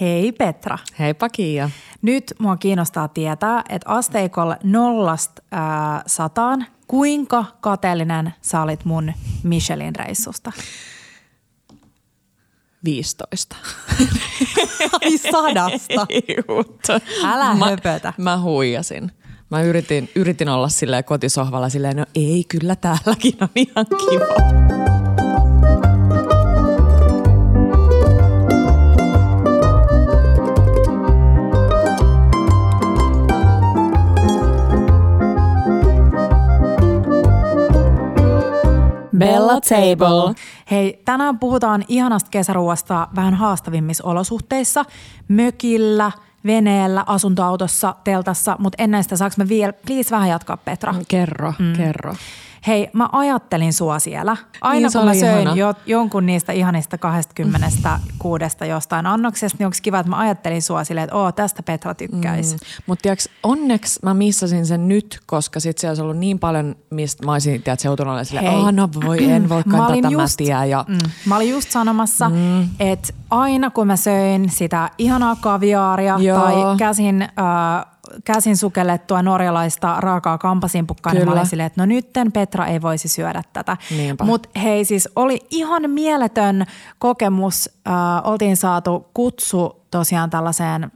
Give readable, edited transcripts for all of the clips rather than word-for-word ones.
Hei Petra. Heipä Kiia. Nyt mua kiinnostaa tietää, että asteikolla 0–100, kuinka kateellinen sä olit mun Michelin reissusta? 15. Ai 100. Älä höpötä. Mä huijasin. Mä yritin olla silleen kotisohvalla silleen, no ei kyllä täälläkin on ihan kiva. Bella Table. Hei, tänään puhutaan ihanasta kesäruoasta vähän haastavimmissa olosuhteissa. Mökillä, veneellä, asuntoautossa, teltassa, mutta ennen sitä saanko me vielä, please vähän jatkaa Petra? Kerro. Hei, mä ajattelin sua siellä. Aina niin, kun mä söin jonkun niistä ihanista 26 jostain annoksesta, niin onko kiva, että mä ajattelin sua silleen, että tästä Petra tykkäisi. Mutta tiiäks, onneksi mä missasin sen nyt, koska sit siellä olisi ollut niin paljon, mistä mä olisin joutunut olemaan silleen, en voikaan tätä mä tiedä. Ja... Mä olin just sanomassa, että aina kun mä söin sitä ihanaa kaviaaria tai käsin sukellettua norjalaista raakaa kampasimpukkaa, niin mä olin silleen, että no nytten Petra ei voisi syödä tätä. Mutta hei, siis oli ihan mieletön kokemus. Oltiin saatu kutsu tosiaan tällaiseen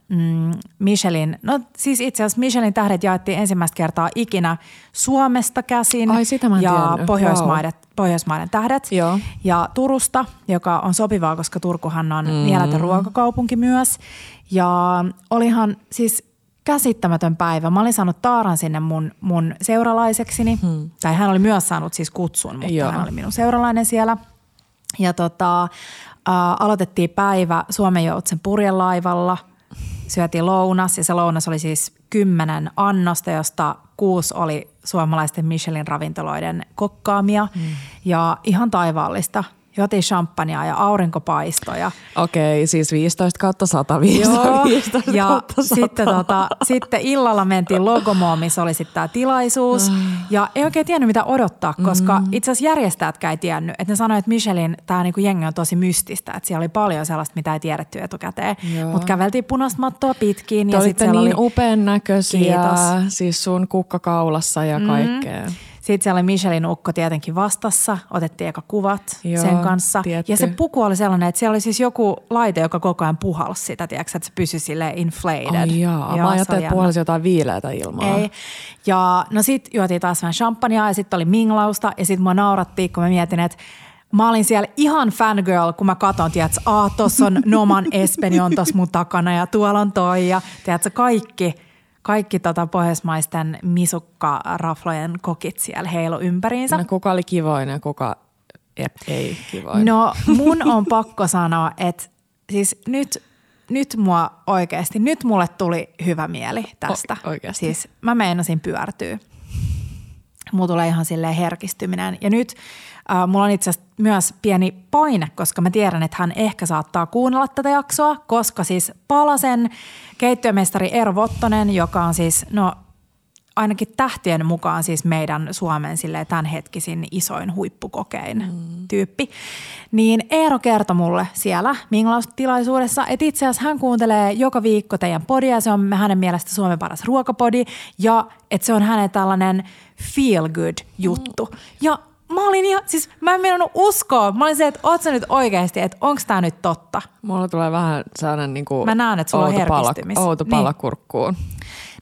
Michelin, no siis itse asiassa Michelin tähdet jaettiin ensimmäistä kertaa ikinä Suomesta käsin. Ai, sitä mä en tiennyt. Pohjoismaiden tähdet. Joo. Ja Turusta, joka on sopivaa, koska Turkuhan on mieletön ruokakaupunki myös. Ja olihan siis käsittämätön päivä. Mä olin saanut Taaran sinne mun seuralaisekseni. Tai hän oli myös saanut siis kutsun, mutta hän oli minun seuralainen siellä. Ja aloitettiin päivä Suomen Joutsen purjelaivalla. Syötiin lounas ja se lounas oli siis 10 annosta, josta 6 oli suomalaisten Michelin ravintoloiden kokkaamia. Ja ihan taivaallista. Jotiin champagnea ja aurinkopaistoja. Okei, siis 15/100. Ja sitten, sitten illalla mentiin Logomoon, missä oli sitten tämä tilaisuus. Ja ei oikein tiennyt, mitä odottaa, koska itse asiassa järjestäjätkään ei tiennyt. Että ne sanoivat, että Michelin tämä niinku jengi on tosi mystistä. Että siellä oli paljon sellaista, mitä ei tiedetty etukäteen. Mutta käveltiin punaista mattoa pitkin. Te ja olitte niin upean näköisiä. Kiitos. Siis sun kukka kaulassa ja kaikkea. Sitten siellä oli Michelin ukko tietenkin vastassa, otettiin eka kuvat sen kanssa. Tietty. Ja se puku oli sellainen, että siellä oli siis joku laite, joka koko ajan puhalsi sitä, tiedätkö, että se pysyi silleen inflated. Mä ajattelin, että puhalsi jotain viileätä ilmaa. Ei. Ja no sit juotiin taas vähän champagnea ja sitten oli minglausta ja sitten mua naurattiin, kun mä mietin, että mä olin siellä ihan fangirl, kun mä katon, tiedätkö, tossa on Noman Espeni on tossa mun takana ja tuolla on toi ja tiedätkö, kaikki pohjoismaisten misukkaraflojen kokit siellä heilu ympäriinsä. No kuka oli kivoinen ja kuka ei kivoinen? No mun on pakko sanoa, että siis nyt mulle tuli hyvä mieli tästä. Oikeasti? Siis mä meinasin pyörtyä. Mulla tulee ihan silleen herkistyminen. Ja nyt mulla on itse asiassa myös pieni paine, koska mä tiedän, että hän ehkä saattaa kuunnella tätä jaksoa, koska siis Palasen keittiömestari Eero Vottonen, joka on siis, no ainakin tähtien mukaan siis meidän Suomen silleen tämänhetkisin isoin huippukokein tyyppi, niin Eero kertoi mulle siellä minglaustilaisuudessa, että itse asiassa hän kuuntelee joka viikko teidän podia, se on hänen mielestä Suomen paras ruokapodi ja että se on hänen tällainen feel good juttu ja mä olin ihan, siis mä en mennyt uskoa. Mä olin se, että oot sä nyt oikeesti, että onks tää nyt totta? Mulla tulee vähän sellainen niinku mä näen, että sulla on herkistymis. Outo pala kurkkuun.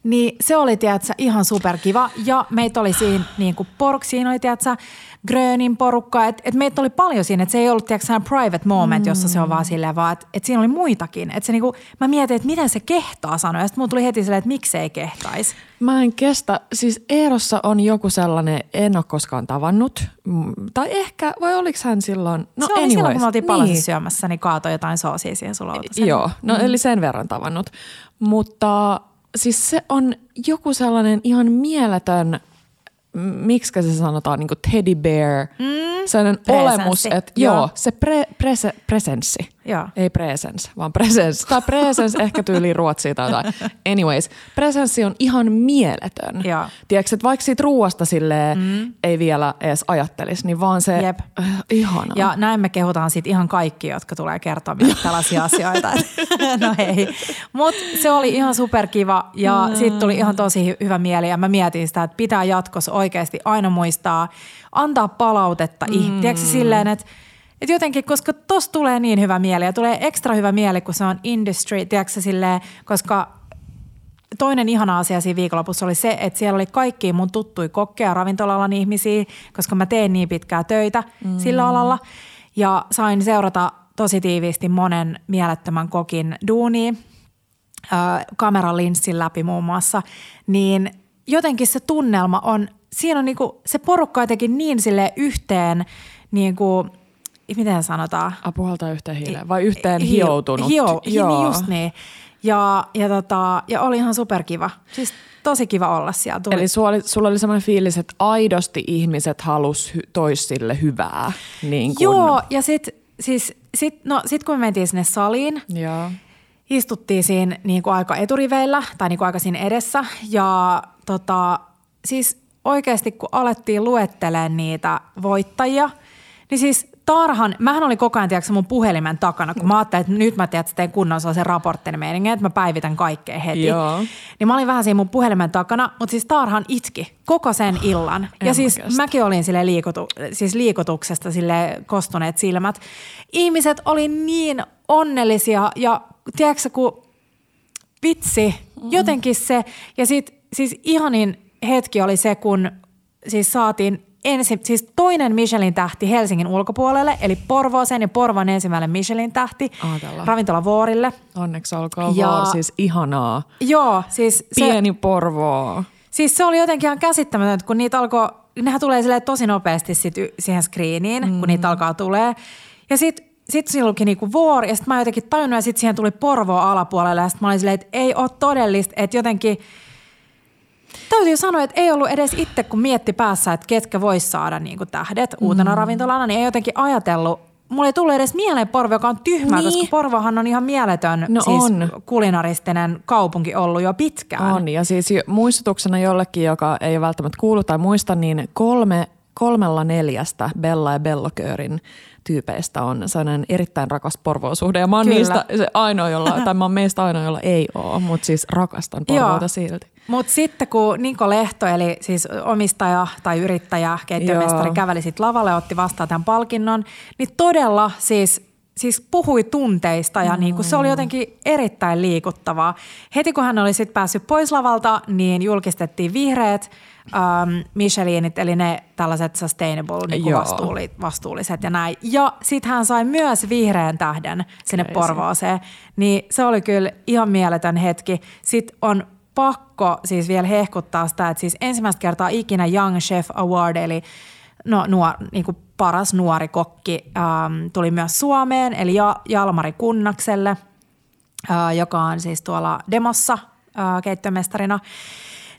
Niin se oli, tiedätkö, ihan superkiva. Ja meitä oli siinä niinku siinä oli, tiedätkö, Grönin porukka. Että meitä oli paljon siinä, että se ei ollut, tiedätkö, private moment, jossa se on vaan silleen vaan, että siinä oli muitakin. Että se niinku, mä mietin, että miten se kehtaa sanoa. Ja sitten mulla tuli heti silleen, että miksei kehtaisi. Mä en kestä. Siis Eerossa on joku sellainen, en ole koskaan tavannut. Tai ehkä, vai oliks hän silloin? No se oli silloin, kun me oltiin Palasissa syömässä, niin kaatoi jotain soosia siihen sulautaseen. Joo, no eli sen verran tavannut. Mutta... Siis se on joku sellainen ihan mieletön, miksikä se sanotaan, niin kuin teddy bear, sellainen presenssi. Olemus, että se presenssi. Joo. Ei presence, vaan presence. Tai presence ehkä tyyliin ruotsia tai jotain. Anyways, presenssi on ihan mieletön. Joo. Tiedätkö, että vaikka siitä ruuasta silleen ei vielä edes ajattelisi, niin vaan se ihana. Ja näin me kehutaan siitä ihan kaikki, jotka tulee kertomaan tällaisia asioita. No hei. Mutta se oli ihan superkiva ja siitä tuli ihan tosi hyvä mieli ja mä mietin sitä, että pitää jatkossa oikeasti aina muistaa antaa palautetta. Tiedätkö silleen, että et jotenkin, koska tossa tulee niin hyvä mieli ja tulee ekstra hyvä mieli, kun se on industry, tiedätkö silleen, koska toinen ihana asia siinä viikonlopussa oli se, että siellä oli kaikki mun tuttuja kokkeja ravintola-alan ihmisiä, koska mä tein niin pitkää töitä sillä alalla ja sain seurata tosi tiiviisti monen mielettömän kokin duunia, kameralinssin läpi muun muassa, niin jotenkin se tunnelma on, siinä on niinku, se porukka jotenkin niin silleen yhteen niinku, miten sanotaan? Apuhaltaa yhteen hiileen vai yhteen hioutunut? Joo. Just niin. Ja oli ihan superkiva. Siis tosi kiva olla siellä. Tuli. Eli sulla oli semmoinen fiilis, että aidosti ihmiset halus toisille hyvää. Niin kun... Joo, ja sit kun me mentiin sinne saliin, joo. Istuttiin siinä niin kuin aika eturiveillä tai niin kuin aika siinä edessä ja siis oikeasti kun alettiin luettelemaan niitä voittajia, niin siis mähän oli koko ajan tiiäksä mun puhelimen takana, kun mä ajattelin, että nyt mä teen kunnon sellaisen raporttin meiningin, että mä päivitän kaikkea heti. Joo. Niin mä olin vähän siinä mun puhelimen takana, mutta siis Tarhan itki koko sen illan. Ja siis mäkin olin sille liikutuksesta sille kostuneet silmät. Ihmiset oli niin onnellisia ja tiiäksä kun vitsi, jotenkin se. Ja siis ihanin hetki oli se, kun siis saatiin siis toinen Michelin-tähti Helsingin ulkopuolelle, eli Porvooseen ja Porvoon ensimmäinen Michelin-tähti Ravintola Vuorille. Onneksi olkoon ja, vaan, siis ihanaa. Joo, siis pieni Porvoo. Siis se oli jotenkin ihan käsittämätöntä, kun niitä alkoi, nehän tulee silleen tosi nopeasti siihen screeniin, kun niitä alkaa tulee. Ja sitten siinä olikin niinku Vuori, ja sitten mä jotenkin tajunnut, ja sitten siihen tuli Porvoo alapuolelle, ja sitten mä olin silleen, että ei ole todellista, että jotenkin... Täytyy sanoa, että ei ollut edes itse, kun mietti päässä, että ketkä vois saada niin kuin tähdet uutena ravintolana, niin ei jotenkin ajatellut. Mulla ei tullut edes mieleen Porvo, joka on tyhmä, niin. Koska Porvohan on ihan mieletön kulinaristinen kaupunki ollut jo pitkään. On, ja siis muistutuksena jollekin, joka ei välttämättä kuulu tai muista, niin 3/4 Bella ja Belloköörin tyypeistä on sellainen erittäin rakas Porvoosuhde. Ja mä oon meistä ainoa, jolla ei ole, mutta siis rakastan Porvoota silti. Mutta sitten kun Niko Lehto, eli siis omistaja tai yrittäjä, keittiömestari käveli sit lavalle ja otti vastaan tämän palkinnon, niin todella siis puhui tunteista ja niinku se oli jotenkin erittäin liikuttavaa. Heti kun hän oli sitten päässyt pois lavalta, niin julkistettiin vihreät Michelinit, eli ne tällaiset sustainable niinku vastuulliset ja näin. Ja sitten hän sai myös vihreän tähden sinne Porvooseen, niin se oli kyllä ihan mieletön hetki. Sitten on pakko siis vielä hehkuttaa sitä, että siis ensimmäistä kertaa ikinä Young Chef Award, eli niinku paras nuori kokki tuli myös Suomeen, eli Jalmari Kunnakselle, joka on siis tuolla Demossa keittiömestarina.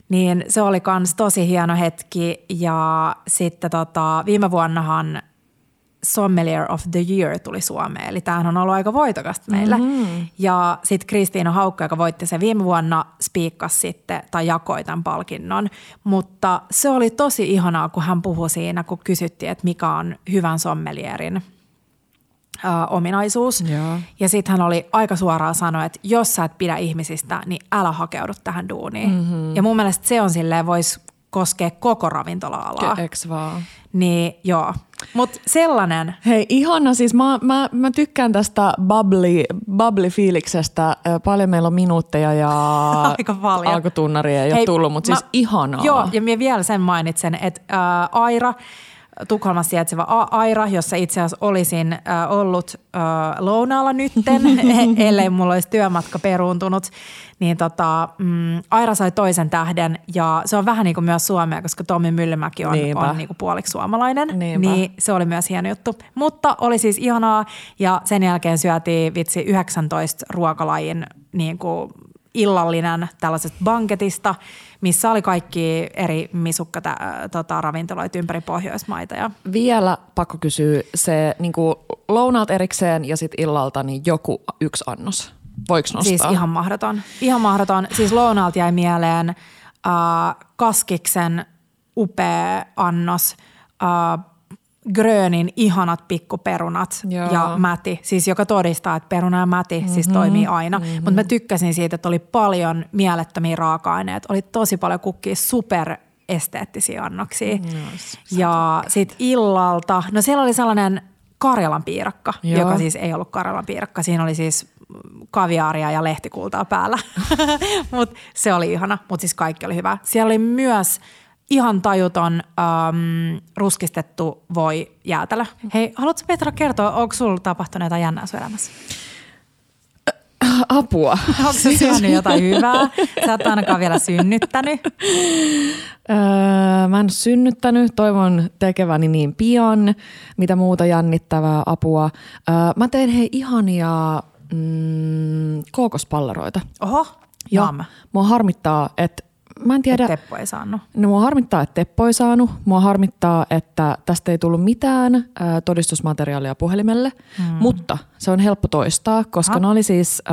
Niin se oli kans tosi hieno hetki ja sitten viime vuonnahan Sommelier of the Year tuli Suomeen, eli tämähän on ollut aika voitokasta meillä. Mm-hmm. Ja sitten Kristiina Haukka, joka voitti sen viime vuonna, spiikkasi sitten tai jakoi tämän palkinnon. Mutta se oli tosi ihanaa, kun hän puhui siinä, kun kysyttiin, että mikä on hyvän sommelierin ominaisuus. Yeah. Ja sitten hän oli aika suoraan sanoa, että jos sä et pidä ihmisistä, niin älä hakeudu tähän duuniin. Mm-hmm. Ja mun mielestä se on silleen, voisi koskea koko ravintola-alaa. Eks vaan. Niin joo. Mut sellainen. Hei ihana, siis mä tykkään tästä bubbly fiiliksestä. Paljon meillä on minuutteja ja aika paljon. Alkutunnaria ei ole tullut, mutta siis ihanaa. Joo, ja minä vielä sen mainitsen, että Aira, Tukholmassa sijaitseva Aira, jossa itse asiassa olisin ollut lounaalla nytten, ellei mulla olisi työmatka peruuntunut, niin Aira sai toisen tähden ja se on vähän niin kuin myös Suomea, koska Tommi Myllymäki on niin kuin puoliksi suomalainen, niin se oli myös hieno juttu. Mutta oli siis ihanaa ja sen jälkeen syötiin 19 ruokalajin niin kuin illallinen tällaisesta banketista, missä oli kaikki eri ravintoloita ympäri Pohjoismaita. Ja. Vielä pakko kysyä se niinku lounaat erikseen ja sitten illalta niin joku yksi annos. Voiko nostaa? Siis ihan mahdoton. Ihan mahdoton. Siis lounaalta jäi mieleen kaskiksen upea annos, Grönin ihanat pikkuperunat ja mäti, siis joka todistaa, että peruna ja mäti siis toimii aina. Mutta mä tykkäsin siitä, että oli paljon mielettömiä raaka-aineita, oli tosi paljon kukkia superesteettisiä annoksia. Ja sit illalta, no siellä oli sellainen Karjalan piirakka, joka siis ei ollut Karjalan piirakka, siinä oli siis kaviaaria ja lehtikultaa päällä, mutta se oli ihana, mutta siis kaikki oli hyvä. Siellä oli myös ihan tajuton ruskistettu voi jäätelö. Hei, haluatko Petra kertoa, onko sulla tapahtunut jotain jännää sun elämässä? Apua. Onko se syönyt jotain hyvää? Sä oot ainakaan vielä synnyttänyt. Mä en synnyttänyt. Toivon tekeväni niin pian. Mitä muuta jännittävää apua. Mä tein hei ihania kokospalleroita. Oho, jaamme. Mua harmittaa, että mä en tiedä. Teppo ei saanut. No, mua harmittaa, että Teppo ei saanut. Mua harmittaa, että tästä ei tullut mitään todistusmateriaalia puhelimelle. Mutta se on helppo toistaa, koska ne oli siis,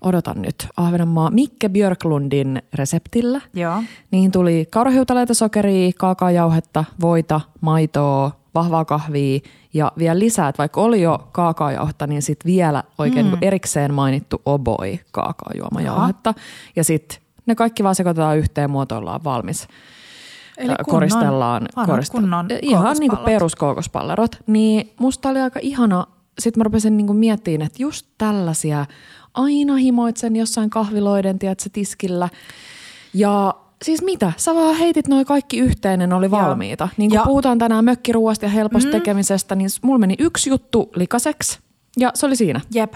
odotan nyt, Ahvenanmaa Mikke Björklundin reseptillä. Joo. Niihin tuli kaurahiutaleita, sokeria, kaakaojauhetta, voita, maitoa, vahvaa kahvia ja vielä lisää, että vaikka oli jo kaakaojauhetta, niin sitten vielä oikein erikseen mainittu oboi kaakaojuomajauhetta. Ja sitten ne kaikki vaan sekoitetaan yhteen, muotoillaan valmis. Eli koristellaan. Ihan niin kuin peruskookospallerot. Niin musta oli aika ihana. Sitten mä rupesin niin kuin miettimään, että just tällaisia aina himoitsen jossain kahviloiden, tiedätkö, tiskillä. Ja siis mitä? Sä vaan heitit noi kaikki yhteen ja ne oli valmiita. Niin kuin puhutaan tänään mökkiruuasta ja helposta tekemisestä, niin mulla meni yksi juttu likaseksi ja se oli siinä. Jep.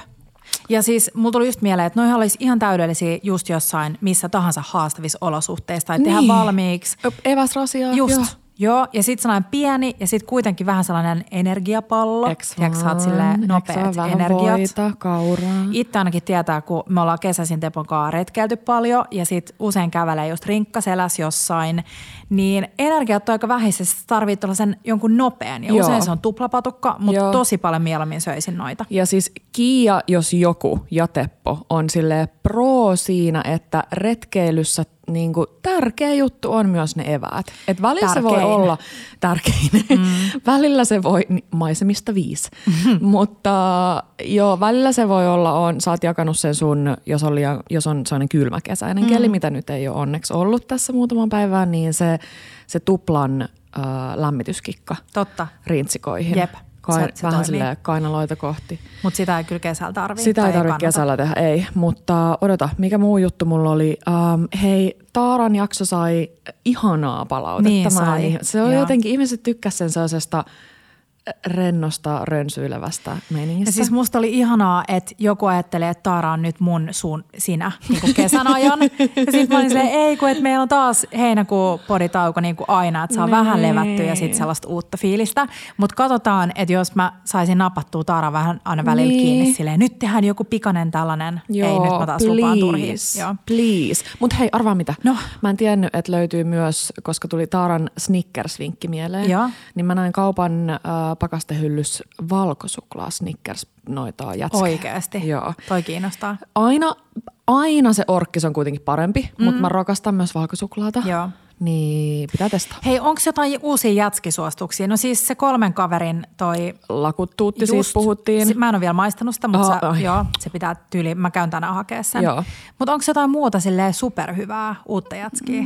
Ja siis mulla tuli just mieleen, että noihan olisi ihan täydellisiä just jossain missä tahansa haastavissa olosuhteissa tai tehdä valmiiksi. Eväsrasia. Just. Joo. Ja sit sellainen pieni ja sit kuitenkin vähän sellainen energiapallo. Tiedätkö sä oot silleen nopeat energiat. Voita, kauraa. Itse ainakin tietää, kun me ollaan kesäisin Tepon kanssa retkelty paljon ja sit usein kävelee just rinkkaseläs jossain, niin energiat on aika vähissä, sä tarvii tuollaisen jonkun nopean. Ja usein se on tuplapatukka, mutta tosi paljon mieluummin söisin noita. Ja siis Kiia, jos joku, ja Teppo, on silleen pro siinä, että retkeilyssä niin kuin tärkeä juttu on myös ne eväät. Et välillä tärkein. Se voi olla tärkein. Välillä se voi, maisemista 5. Mutta joo, välillä se voi olla, sä oot jakanut sen sun, jos on sellainen kylmäkesäinen keli, mitä nyt ei ole onneksi ollut tässä muutaman päivään, niin se tuplan lämmityskikka rintsikoihin. Jep. Vähän silleen kainaloita kohti. Mutta sitä ei kyllä kesällä tarvitse. Sitä ei tarvitse kesällä tehdä, ei. Mutta odota, mikä muu juttu mulla oli. Hei, Taaran jakso sai ihanaa palautetta. Niin sai. Se on jotenkin, ihmiset tykkäsivät sen sellaisesta rennosta, rönsyilevästä meiningistä. Ja siis musta oli ihanaa, että joku ajattelee, että Taara on nyt mun, sun, sinä niin kuin kesän ajan. Ja sit mä olin silleen, ei kun, että meillä on taas heinäkuun poditauko niin kuin aina, että saa vähän levättyä ja sit sellaista uutta fiilistä. Mutta katsotaan, että jos mä saisin napattua Taara vähän aina välillä kiinni silleen, nyt tehdään joku pikainen tällainen. Joo, ei nyt mä taas lupaan turhiin. Joo, please. Mut hei, arvaa mitä. No. Mä en tiennyt, että löytyy myös, koska tuli Taaran Snickers-vinkki mieleen, niin mä näin kaupan pakastehyllys valkosuklaa Snickers noitaa jätskää. Oikeasti? Joo. Toi kiinnostaa. Aina se orkkis on kuitenkin parempi, mutta mä rakastan myös valkosuklaata. Joo. Niin pitää testaa. Hei, onko jotain uusia jätskisuostuksia? No siis se 3 kaverin toi lakuttuutti siis puhuttiin. Mä en ole vielä maistanut sitä, mutta se pitää tyyli. Mä käyn tänään hakea sen. Mutta onko jotain muuta silleen superhyvää uutta jätskiä?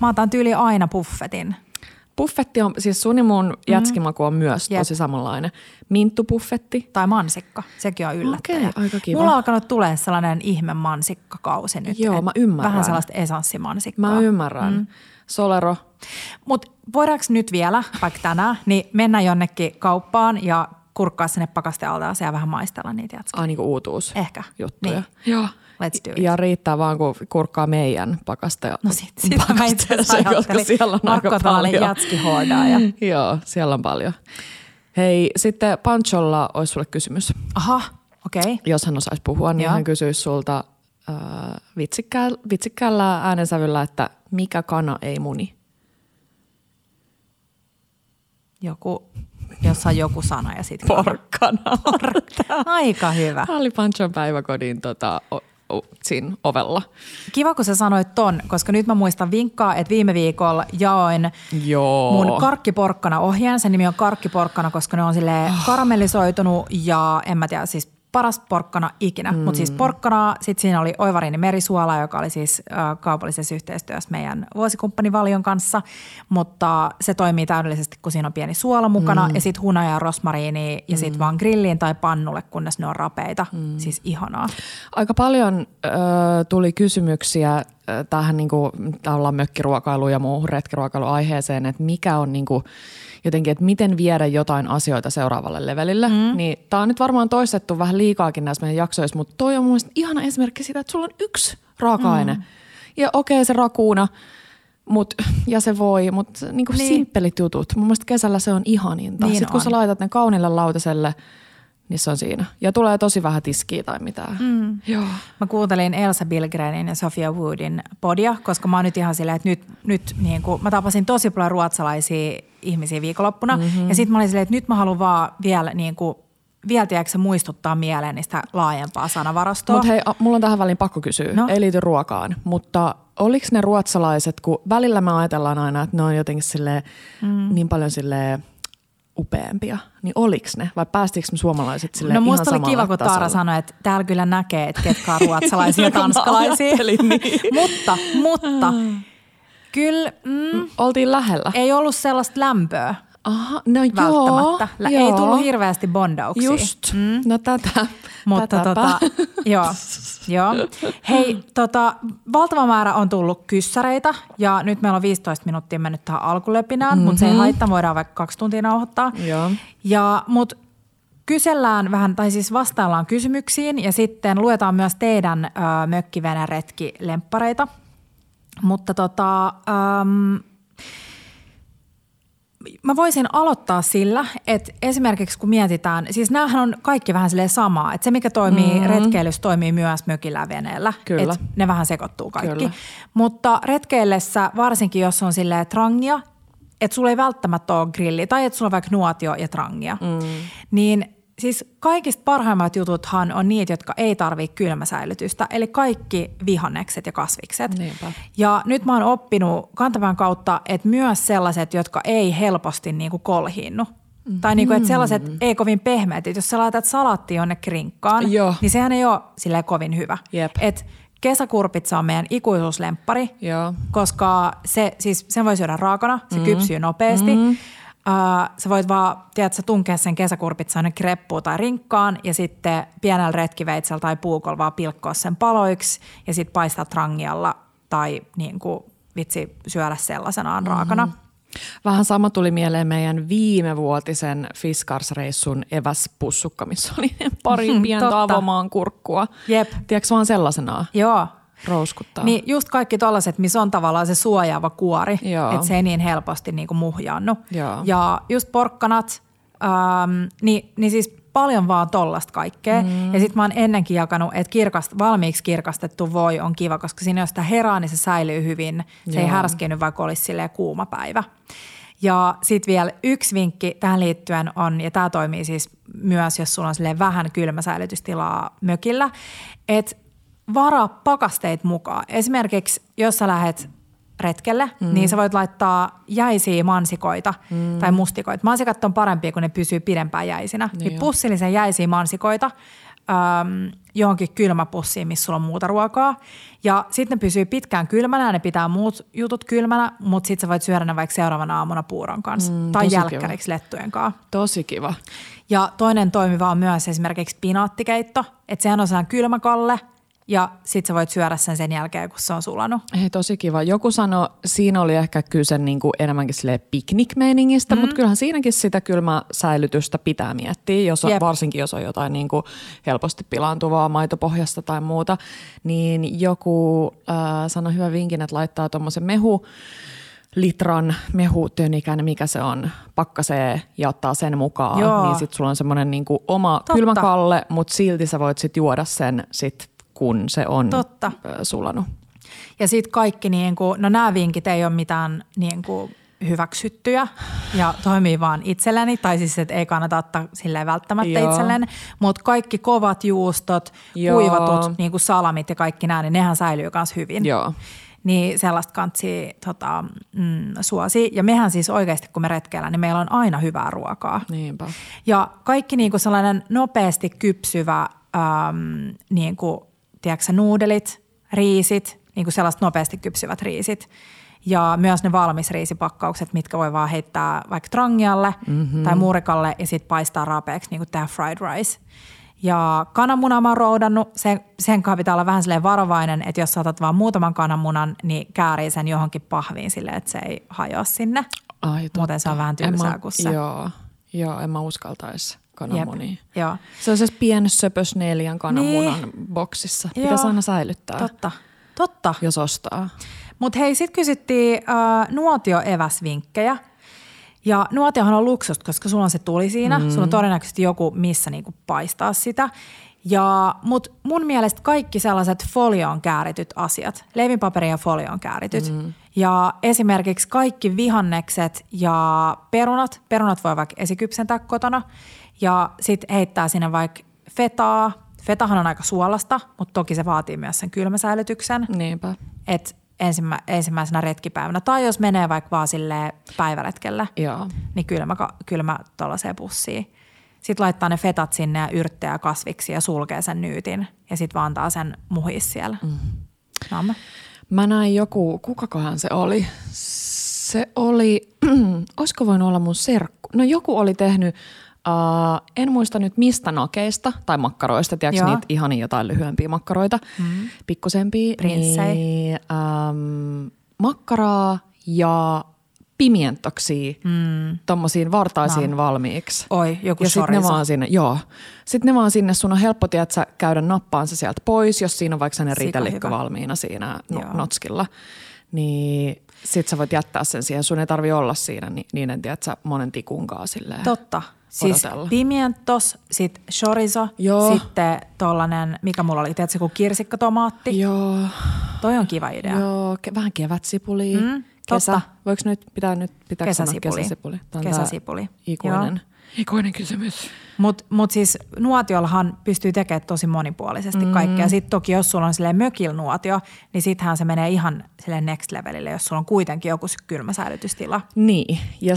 Mä otan tyyli aina buffetin. Buffetti on, siis sun ja mun jätskimaku on myös tosi samanlainen. Minttubuffetti. Tai mansikka, sekin on yllättävä. Okei, aika kiva. Mulla on alkanut tulemaan sellainen ihme mansikkakausi nyt. Joo, mä ymmärrän. Vähän sellaista esanssimansikkaa. Mä ymmärrän. Solero. Mut voidaanko nyt vielä, vaikka tänään, niin mennä jonnekin kauppaan ja kurkkaa sinne pakastealtaan ja vähän maistella niitä jätskiä. Niin kuin uutuus. Ehkä. Juttuja. Niin. Joo. Let's do it. Ja riittää vaan, kun kurkkaa meidän pakasteeseen. No sitä mä itse asiassa ajattelin. Marko Taali jätskihoidaaja. Joo, siellä on paljon. Hei, sitten Pancholla olisi sulle kysymys. Aha, okei. Okay. Jos hän osaisi puhua, niin hän kysyisi sulta vitsikkäällä äänensävyllä, että mikä kana ei muni? Joku jossa on joku sana ja sitten... Porkkanaorta. Aika hyvä. Tämä oli Panchon päiväkodin siinä ovella. Kiva, kun sä sanoit ton, koska nyt mä muistan vinkkaa, että viime viikolla jaoin mun karkkiporkkana-ohjeen. Sen nimi on karkkiporkkana, koska ne on silleen karamellisoitunut ja en mä tiedä, siis paras porkkana ikinä. Mutta siis porkkanaa, sitten siinä oli oivariini merisuola, joka oli siis kaupallisessa yhteistyössä meidän vuosikumppani Valion kanssa. Mutta se toimii täydellisesti, kun siinä on pieni suola mukana ja sitten hunajaa ja rosmariinia ja sitten vaan grilliin tai pannulle, kunnes ne on rapeita. Siis ihanaa. Aika paljon tuli kysymyksiä tähän niinku tavallaan mökkiruokailuun ja muuhun retkiruokailuaiheeseen, että mikä on niinku jotenkin, että miten viedä jotain asioita seuraavalle levelille. Niin tää on nyt varmaan toistettu vähän liikaakin näissä meidän jaksoissa, mutta toi on mun mielestä ihana esimerkki siitä, että sulla on yksi raaka-aine. Ja okei, se rakuuna, ja se voi, mutta niinku simppelit jutut. Mun mielestä kesällä se on ihaninta. Niin sitten kun sä laitat ne kauniille lautaselle, niin se on siinä. Ja tulee tosi vähän tiskiä tai mitään. Joo. Mä kuuntelin Elsa Billgrenin ja Sofia Woodin podia, koska mä oon nyt ihan silleen, että nyt niin kuin mä tapasin tosi paljon ruotsalaisia ihmisiä viikonloppuna. Ja sit mä olin silleen, että nyt mä haluan vaan vielä niin kuin, vielä tiedätkö muistuttaa mieleen niistä laajempaa sanavarastoa. Mutta hei, mulla on tähän väliin pakko kysyä. No? Ei liity ruokaan, mutta oliks ne ruotsalaiset, kun välillä me ajatellaan aina, että ne on jotenkin silleen niin paljon silleen upeampia, niin oliks ne? Vai päästikö me suomalaiset sille ihan samalle tasolle? No musta oli kiva, kun Taara sanoi, että täällä kyllä näkee, että ketkä on ruotsalaisia ja tanskalaisia. Niin. mutta, kyllä. Oltiin lähellä. Ei ollut sellaista lämpöä. Aha, no välttämättä. Joo. Ei tullut hirveästi bondauksia. Just. No tätä. Mutta joo. Hei, valtava määrä on tullut kyssäreitä ja nyt meillä on 15 minuuttia mennyt tähän alkulepinään, mutta se ei haittaa, voidaan vaikka 2 tuntia nauhoittaa. Joo. Ja mut kysellään vähän, tai siis vastaillaan kysymyksiin ja sitten luetaan myös teidän mökkiveneretki-lemppareita. Mutta mä voisin aloittaa sillä, että esimerkiksi kun mietitään, siis näähän on kaikki vähän silleen samaa, että se mikä toimii retkeilyssä toimii myös mökillä ja veneellä. Kyllä. Et ne vähän sekoittuu kaikki. Kyllä. Mutta retkeillessä varsinkin, jos on silleen trangia, että sulla ei välttämättä ole grilli tai että sulla on vaikka nuotio ja trangia, niin siis kaikista parhaimmat jututhan on niitä, jotka ei tarvitse kylmäsäilytystä, eli kaikki vihannekset ja kasvikset. Niinpä. Ja nyt mä oon oppinut kantapään kautta, että myös sellaiset, jotka ei helposti niinku kolhiinnu. Tai niinku, että sellaiset ei kovin pehmeät. Jos sä laitat salaattia jonnekin rinkkaan, niin sehän ei ole silleen kovin hyvä. Et kesäkurpitsa on meidän ikuisuuslemppari, koska se, siis sen voi syödä raakana, se kypsyy nopeasti. Sä voit vaan, tiedätkö, tunkea sen kesäkurpitsainen kreppuun tai rinkkaan ja sitten pienellä retkiveitsellä tai puukolla vaan pilkkoa sen paloiksi ja sitten paistaa trangialla tai niin kuin, vitsi syödä sellaisenaan raakana. Vähän sama tuli mieleen meidän viimevuotisen Fiskars-reissun eväspussukka, missä oli pari pientä avomaan kurkkua. Tiedätkö vaan sellaisenaan? Joo. Rouskuttaa. Niin just kaikki tollaset, missä on tavallaan se suojaava kuori, että se ei niin helposti niinku muhjaannu. Ja just porkkanat, niin siis paljon vaan tollasta kaikkea. Ja sit mä oon ennenkin jakanut, että valmiiksi kirkastettu voi on kiva, koska siinä jos sitä herää, niin se säilyy hyvin. Se ei härskinnyt, vaikka olisi silleen kuuma päivä. Ja sit vielä yksi vinkki tähän liittyen on, ja tää toimii siis myös, jos sulla on silleen vähän kylmäsäilytystilaa mökillä, että varaa pakasteet mukaan. Esimerkiksi jos sä lähet retkelle, niin sä voit laittaa jäisiä mansikoita tai mustikoita. Mansikat on parempia, kun ne pysyy pidempään jäisinä. Niin pussillisen jäisiä mansikoita johonkin kylmäpussiin, missä sulla on muuta ruokaa. Ja sitten ne pysyy pitkään kylmänä, ne pitää muut jutut kylmänä, mutta sitten sä voit syödä ne vaikka seuraavana aamuna puuron kanssa. Tai jälkkäriksi lettujen kanssa. Tosi kiva. Ja toinen toimiva on myös esimerkiksi pinaattikeitto. Että sehän on sellainen kylmäkalle. Ja sit sä voit syödä sen jälkeen, kun se on sulanut. Ei, tosi kiva. Joku sanoi, siinä oli ehkä kyse niin kuin enemmänkin silleen piknikmeiningistä, mutta kyllähän siinäkin sitä kylmäsäilytystä pitää miettiä, jos on, varsinkin jos on jotain niin kuin helposti pilaantuvaa maitopohjasta tai muuta. Niin joku sanoi hyvän vinkin, että laittaa tommosen litran mehutyönikäinen, mikä se on, pakkasee ja ottaa sen mukaan. Joo. Niin sit sulla on semmoinen niin kuin oma kylmäkalle, mutta silti sä voit sit juoda sen sit kun se on sulanut. Ja sitten kaikki, nämä vinkit ei ole mitään hyväksyttyjä ja toimii vaan itselläni. Tai siis, että ei kannata ottaa silleen välttämättä itselleen. Mutta kaikki kovat juustot, kuivatut niin kuin salamit ja kaikki nämä, niin nehän säilyy myös hyvin. Joo. Niin sellaista kantsia suosii. Ja mehän siis oikeasti, kun me retkeillään, niin meillä on aina hyvää ruokaa. Niinpä. Ja kaikki niin kuin sellainen nopeasti kypsyvä, niin kuin, tiedätkö, nuudelit, riisit, niin kuin sellaiset nopeasti kypsyvät riisit. Ja myös ne valmisriisipakkaukset, mitkä voi vaan heittää vaikka trangialle tai muurikalle ja sitten paistaa raapeeksi, niin kuin tehdä fried rice. Ja kananmunan mä oon roudannut. Sen kanssa pitää olla vähän silleen varovainen, että jos saatat vaan muutaman kananmunan, niin käärii sen johonkin pahviin silleen, että se ei hajoa sinne. Ai, muuten se on vähän tylsää kuin se. Joo, en mä uskaltaisi kananmunia. Joo. Se on siis pieni söpös 4 kananmunan boksissa. Pitäisi aina säilyttää. Totta. Jos ostaa. Mut hei, sit kysyttiin nuotioeväsvinkkejä. Ja nuotiohan on luksusta, koska sulla on se tuli siinä. Sulla on todennäköisesti joku, missä niinku paistaa sitä. Mutta mun mielestä kaikki sellaiset folioon käärityt asiat, leivinpaperi ja folioon käärityt. Ja esimerkiksi kaikki vihannekset ja perunat. Perunat voi vaikka esikypsentää kotona. Ja sit heittää sinne vaikka fetaa. Fetahan on aika suolasta, mutta toki se vaatii myös sen kylmäsäilytyksen. Niinpä. Et ensimmäisenä retkipäivänä. Tai jos menee vaikka vaan silleen päiväretkellä, niin kylmä tuollaiseen pussiin. Sitten laittaa ne fetat sinne ja yrttejä kasviksi ja sulkee sen nyytin. Ja sitten vaan antaa sen muhia siellä. Mä näin joku, kukakohan se oli? Se oli, olisiko voinut olla mun serkku? No joku oli tehnyt, en muista nyt mistä nakeista tai makkaroista, tiedätkö niitä ihania jotain lyhyempiä makkaroita, pikkusempia. Prinssejä. Niin, makkaraa ja pimientoksia tommosiin vartaisiin valmiiksi. Oi, joku ja sorisa. Sitten ne vaan sinne, sun on helppo tiedätkö, käydä nappaansa sieltä pois, jos siinä on vaikka sellainen ritelikko valmiina siinä notskilla. Niin sit sä voit jättää sen siihen, sun ei tarvi olla siinä niiden tiedätkö, monen tikunkaan silleen. Totta. Siis pimientos, sitten chorizo, sitten tollanen, mikä mulla oli, tiedätkö, kun kirsikkatomaatti. Joo. Toi on kiva idea. Joo, vähän kevätsipulia. Kesä. Voiko nyt pitää kesäsipuli? Kesäsipuli. Ikuinen kysymys. Mut siis nuotiollahan pystyy tekemään tosi monipuolisesti kaikkea. Sitten toki jos sulla on silleen mökilnuotio, niin sittenhän se menee ihan silleen next levelille, jos sulla on kuitenkin joku kylmäsäilytystila. Niin, ja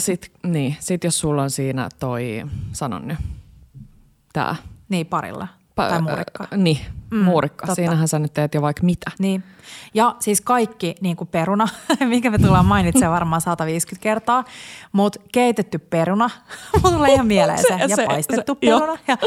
sit jos sulla on siinä toi, sanon nyt, tää. Niin, parilla. Tai muurikka. Niin, muurikka. Totta. Siinähän sä nyt teet jo vaikka mitä. Niin. Ja siis kaikki niin kuin peruna, minkä me tullaan mainitsemaan varmaan 150 kertaa, mutta keitetty peruna, mulla tulee ihan mieleen se, ja paistettu peruna. Ja,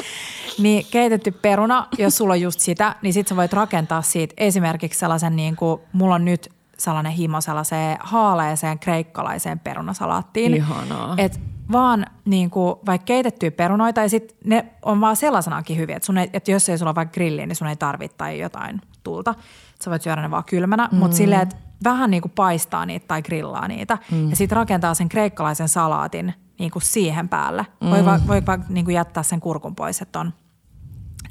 niin keitetty peruna, jos sulla on just sitä, niin sit sä voit rakentaa siitä esimerkiksi sellaisen niin kuin, mulla on nyt sellainen himo sellaiseen haaleeseen kreikkalaiseen perunasalaattiin. Ihanaa. Et vaan niin kuin, vaikka keitettyä perunoita ja sitten ne on vaan sellaisenaankin hyviä, että jos ei sulla ole vaikka grilliä, niin sun ei tarvitse tai jotain tulta. Sä voit syödä ne vaan kylmänä, mutta silleen, että vähän niin kuin paistaa niitä tai grillaa niitä ja sitten rakentaa sen kreikkalaisen salaatin niin kuin siihen päälle. Voi vaan niin kuin jättää sen kurkun pois, että on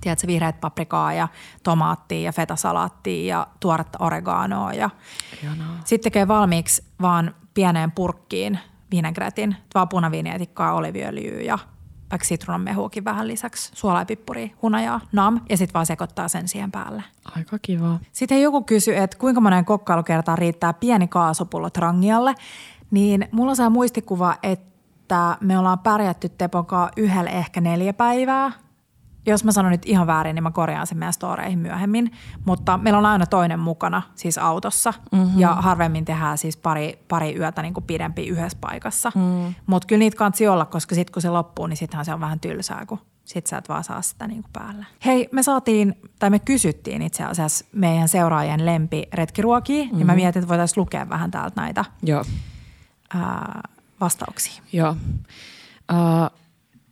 tiedätkö, vihreät paprikaa ja tomaattia ja fetasalaattia ja tuoretta oreganoa. Ja sitten tekee valmiiksi vaan pieneen purkkiin vinegretin, vaan punaviinietikkaa, oliviöljyä ja vaikka sitruunan mehuukin vähän lisäksi, suolaa ja pippuria, hunajaa, nam ja sitten vaan sekoittaa sen siihen päälle. Aika kiva. Sitten joku kysyi, että kuinka monen kokkailukertaan riittää pieni kaasupullo trangialle, niin mulla saa muistikuva, että me ollaan pärjätty Teponkaan yhdellä ehkä 4 päivää. Jos mä sanon nyt ihan väärin, niin mä korjaan sen meidän storeihin myöhemmin. Mutta meillä on aina toinen mukana siis autossa ja harvemmin tehdään siis pari yötä niin kuin pidempi yhdessä paikassa. Mutta kyllä niitä kansi olla, koska sitten kun se loppuu, niin sittenhän se on vähän tylsää, kun sit sä et vaan saa sitä niin kuin päälle. Hei, me kysyttiin itse asiassa meidän seuraajien lempiretkiruokia, niin mä mietin, että voitaisiin lukea vähän täältä näitä vastauksia. Joo.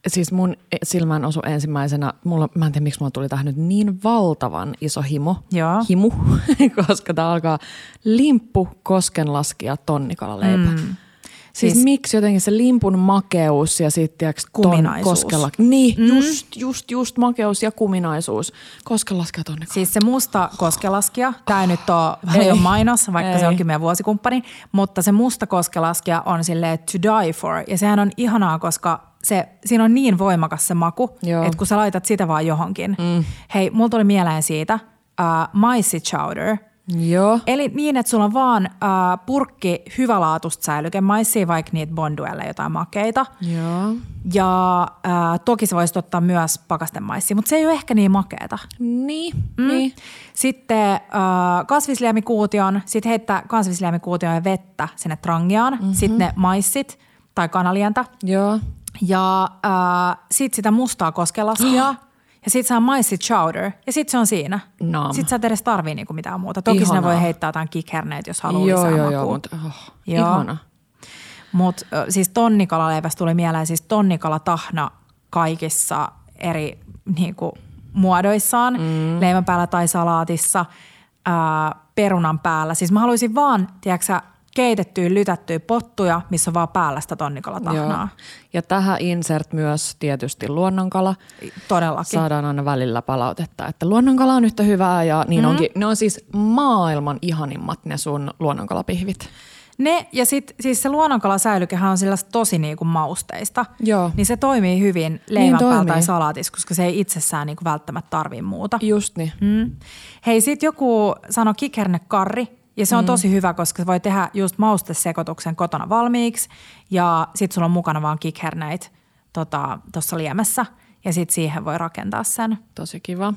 Siis mun silmään osui ensimmäisenä, mä en tiedä miksi mulla tuli tähän nyt niin valtavan iso himu, koska tää alkaa limppu, koskenlaskija, tonnikalaleipä. Siis miksi jotenkin se limpun makeus ja sitten kuminaisuus. Koskella. Niin, just makeus ja kuminaisuus. Koskelaskija tonne. Siis se musta koskelaskija, tää nyt on ei ole mainos, vaikka ei. Se onkin meidän vuosikumppani, mutta se musta koskelaskija on silleen to die for. Ja sehän on ihanaa, koska siinä on niin voimakas se maku, että kun sä laitat sitä vaan johonkin. Mm. Hei, mulla tuli mieleen siitä maissi chowder. Joo. Eli niin, että sulla on vaan purkki hyvälaatusta säilykemaissia, vaikka niitä Bonduelle jotain makeita. Joo. Ja toki se voisi ottaa myös pakastemaissia, mutta se ei ole ehkä niin makeeta. Niin, niin. Sitten kasvisliemikuution, sitten heittää kasvisliemikuution ja vettä sinne trangiaan, sitten ne maissit tai kanalientä. Joo. Ja sitten sitä mustaa koskelaskijaa. Ja sit saa maissi chowder ja sit se on siinä. Nom. Sit sä et edes tarvii niinku mitään muuta. Toki ihanaa. Sinä voi heittää jotain kikherneet, jos haluaa lisää makuun. Joo. Ihana. Mut siis tonnikalaleivästä tuli mieleen siis tonnikalatahna kaikissa eri niinku muodoissaan. Leivän päällä tai salaatissa, perunan päällä. Siis mä haluaisin vaan, tiiäksä, keitettyä, lytättyä pottuja, missä on vaan päällä sitä tonnikalatahnoa. Ja tähän insert myös tietysti luonnonkala. Todellakin. Saadaan aina välillä palautetta, että luonnonkala on yhtä hyvää ja niin onkin. Ne on siis maailman ihanimmat ne sun luonnonkalapihvit. Ne ja sitten siis se luonnonkalasäilykehän on sellaista tosi niinku mausteista. Joo. Niin se toimii hyvin leivän niin päältä tai salaatissa, koska se ei itsessään niinku välttämättä tarvii muuta. Just niin. Hei, sit joku sanoi kikhernekarri. Ja se on tosi hyvä, koska voi tehdä just maustesekotuksen kotona valmiiksi ja sit sulla on mukana vaan kikherneitä tuossa liemessä ja sit siihen voi rakentaa sen. Tosi kiva.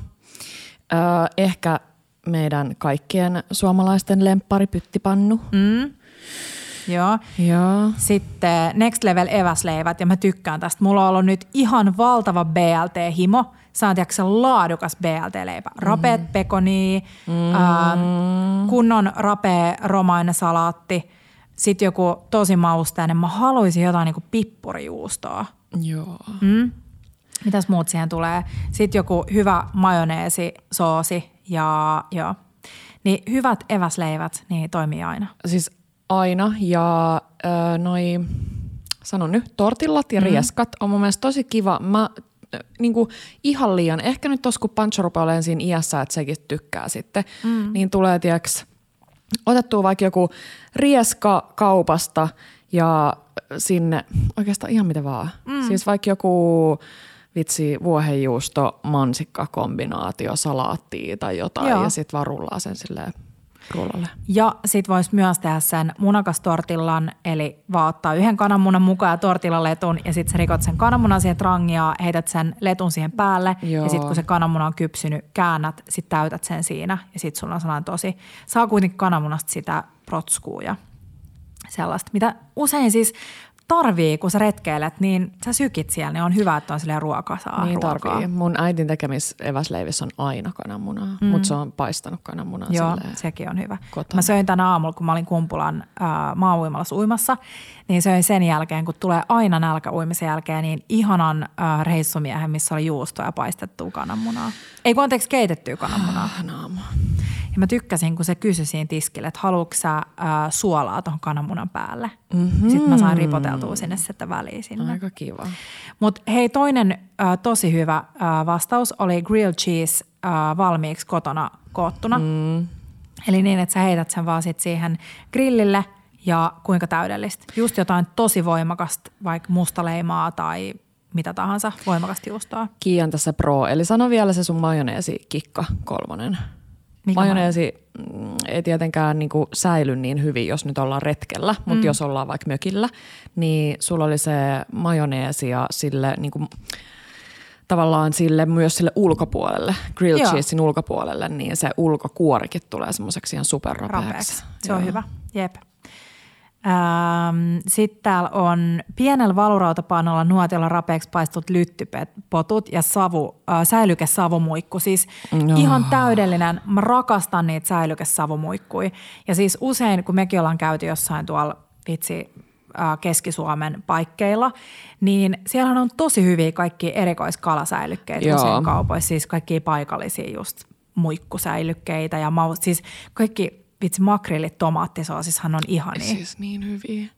Ehkä meidän kaikkien suomalaisten lemppari pyttipannu. Joo. Ja. Sitten next level eväsleivät ja mä tykkään tästä. Mulla on ollut nyt ihan valtava BLT-himo. Saan tiedäksä laadukas BLT-leipä. Rapeet pekoni, kunnon rapea romainen salaatti, sitten joku tosi mausteinen. Mä haluaisin jotain niinku pippurijuustoa. Joo. Mitäs muut siihen tulee? Sitten joku hyvä majoneesi, soosi ja joo. Niin hyvät eväsleivät, niin toimii aina. Siis aina ja noi, sanon nyt, tortillat ja rieskat on mun mielestä tosi kiva. Mä niinku ihan liian, ehkä nyt tos kun Pancho rupeaa olemaan siinä iässä, että sekin tykkää sitten, niin tulee tiiäks otettua vaikka joku rieska kaupasta ja sinne oikeastaan ihan mitä vaan. Siis vaikka joku vitsi vuohenjuusto, mansikka kombinaatio, salaattia tai jotain ja sit vaan rullaa sen silleen rullalle. Ja sit vois myös tehdä sen munakastortillan, eli vaan ottaa yhden kananmunan mukaan ja tortillaletun ja sit sä rikot sen kananmunan siihen trangiaan, heität sen letun siihen päälle. Joo. Ja sit kun se kananmuna on kypsynyt, käännät, sit täytät sen siinä ja sit sulla on sellainen tosi, saa kuitenkin kananmunasta sitä protskua ja sellaista, mitä usein siis tarvii, kun sä retkeilet, niin sä sykit siellä, niin on hyvä, että on silleen ruokaa saa. Niin ruokaa. Tarvii. Mun äitin tekemis eväsleivissä on aina kananmunaa, mutta se on paistanut kananmunaa silleen. Joo, sekin on hyvä. Kotona. Mä söin tänä aamulla, kun mä olin Kumpulan maauimalassa uimassa, niin söin sen jälkeen, kun tulee aina nälkä uimisen jälkeen, niin ihanan reissumiehen, missä oli juustoa ja paistettua kananmunaa. Ei kun anteeksi, keitettyä kananmunaa. Ja mä tykkäsin, kun se kysyi siinä tiskille, että haluatko sä suolaa tuohon kananmunan päälle. Sitten mä sain ripoteltua sinne sitä väliin sinne. Aika kiva. Mut hei, toinen tosi hyvä vastaus oli grilled cheese valmiiksi kotona koottuna. Eli niin, että sä heität sen vaan sit siihen grillille ja kuinka täydellistä. Just jotain tosi voimakasta, vaikka mustaleimaa tai mitä tahansa voimakasta juustoa. Kian tässä pro, eli sano vielä se sun majoneesi kikka kolmonen. Majoneesi ei tietenkään niinku säily niin hyvin, jos nyt ollaan retkellä, mutta jos ollaan vaikka mökillä, niin sulla oli se majoneesi ja sille niinku, tavallaan sille myös sille ulkopuolelle, grilled cheesein ulkopuolelle, niin se ulkokuorikin tulee semmoiseksi ihan superrapeaksi. Se on hyvä, jep. Sitten täällä on pienellä valurautapanolla nuotiolla rapeaksi paistut lyttypotut ja säilykesavumuikku. Siis ihan täydellinen. Mä rakastan niitä säilykesavumuikkuja. Ja siis usein, kun mekin ollaan käyty jossain tuolla Keski-Suomen paikkeilla, niin siellähän on tosi hyviä kaikki erikoiskalasäilykkeitä usein kaupoissa. Siis kaikkia paikallisia just muikkusäilykkeitä ja siis kaikki... Vitsi, makrillit tomaattisoosishan on ihania. Siis niin hyviä.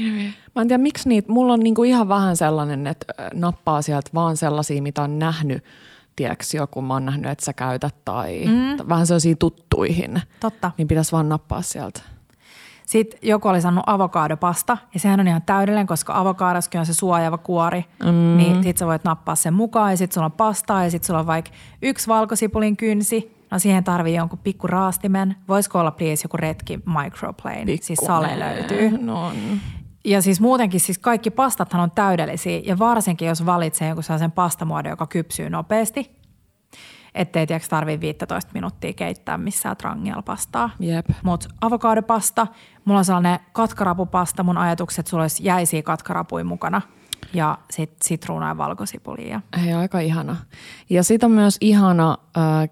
Niin. Mä en tiedä, miksi niitä, mulla on niinku ihan vähän sellainen, että nappaa sieltä vaan sellaisia, mitä on nähnyt, tiedäks joku, mä oon nähnyt, että sä käytät tai vähän sellaisiin tuttuihin. Totta. Niin pitäisi vaan nappaa sieltä. Sitten joku oli sanonut avokadopasta ja sehän on ihan täydellinen, koska avokadoskin on se suojaava kuori, niin sit sä voit nappaa sen mukaan ja sit sulla on pastaa ja sit sulla on vaikka yksi valkosipulin kynsi. No siihen tarvii jonkun pikku raastimen. Voisiko olla please joku retki microplane? Pikku. Siis sale löytyy. No. Ja siis muutenkin siis kaikki pastathan on täydellisiä ja varsinkin jos valitsee jonkun sellaisen pastamuodon, joka kypsyy nopeasti, ettei tiedäks tarvii 15 minuuttia keittää missään trangialla pastaa. Jep. Mut avokadopasta, mulla on sellainen katkarapupasta, mun ajatukset, sulla olisi jäisiä katkarapuja mukana ja sit sitruunaa ja valkosipulia. Hei, aika ihana. Ja sit on myös ihana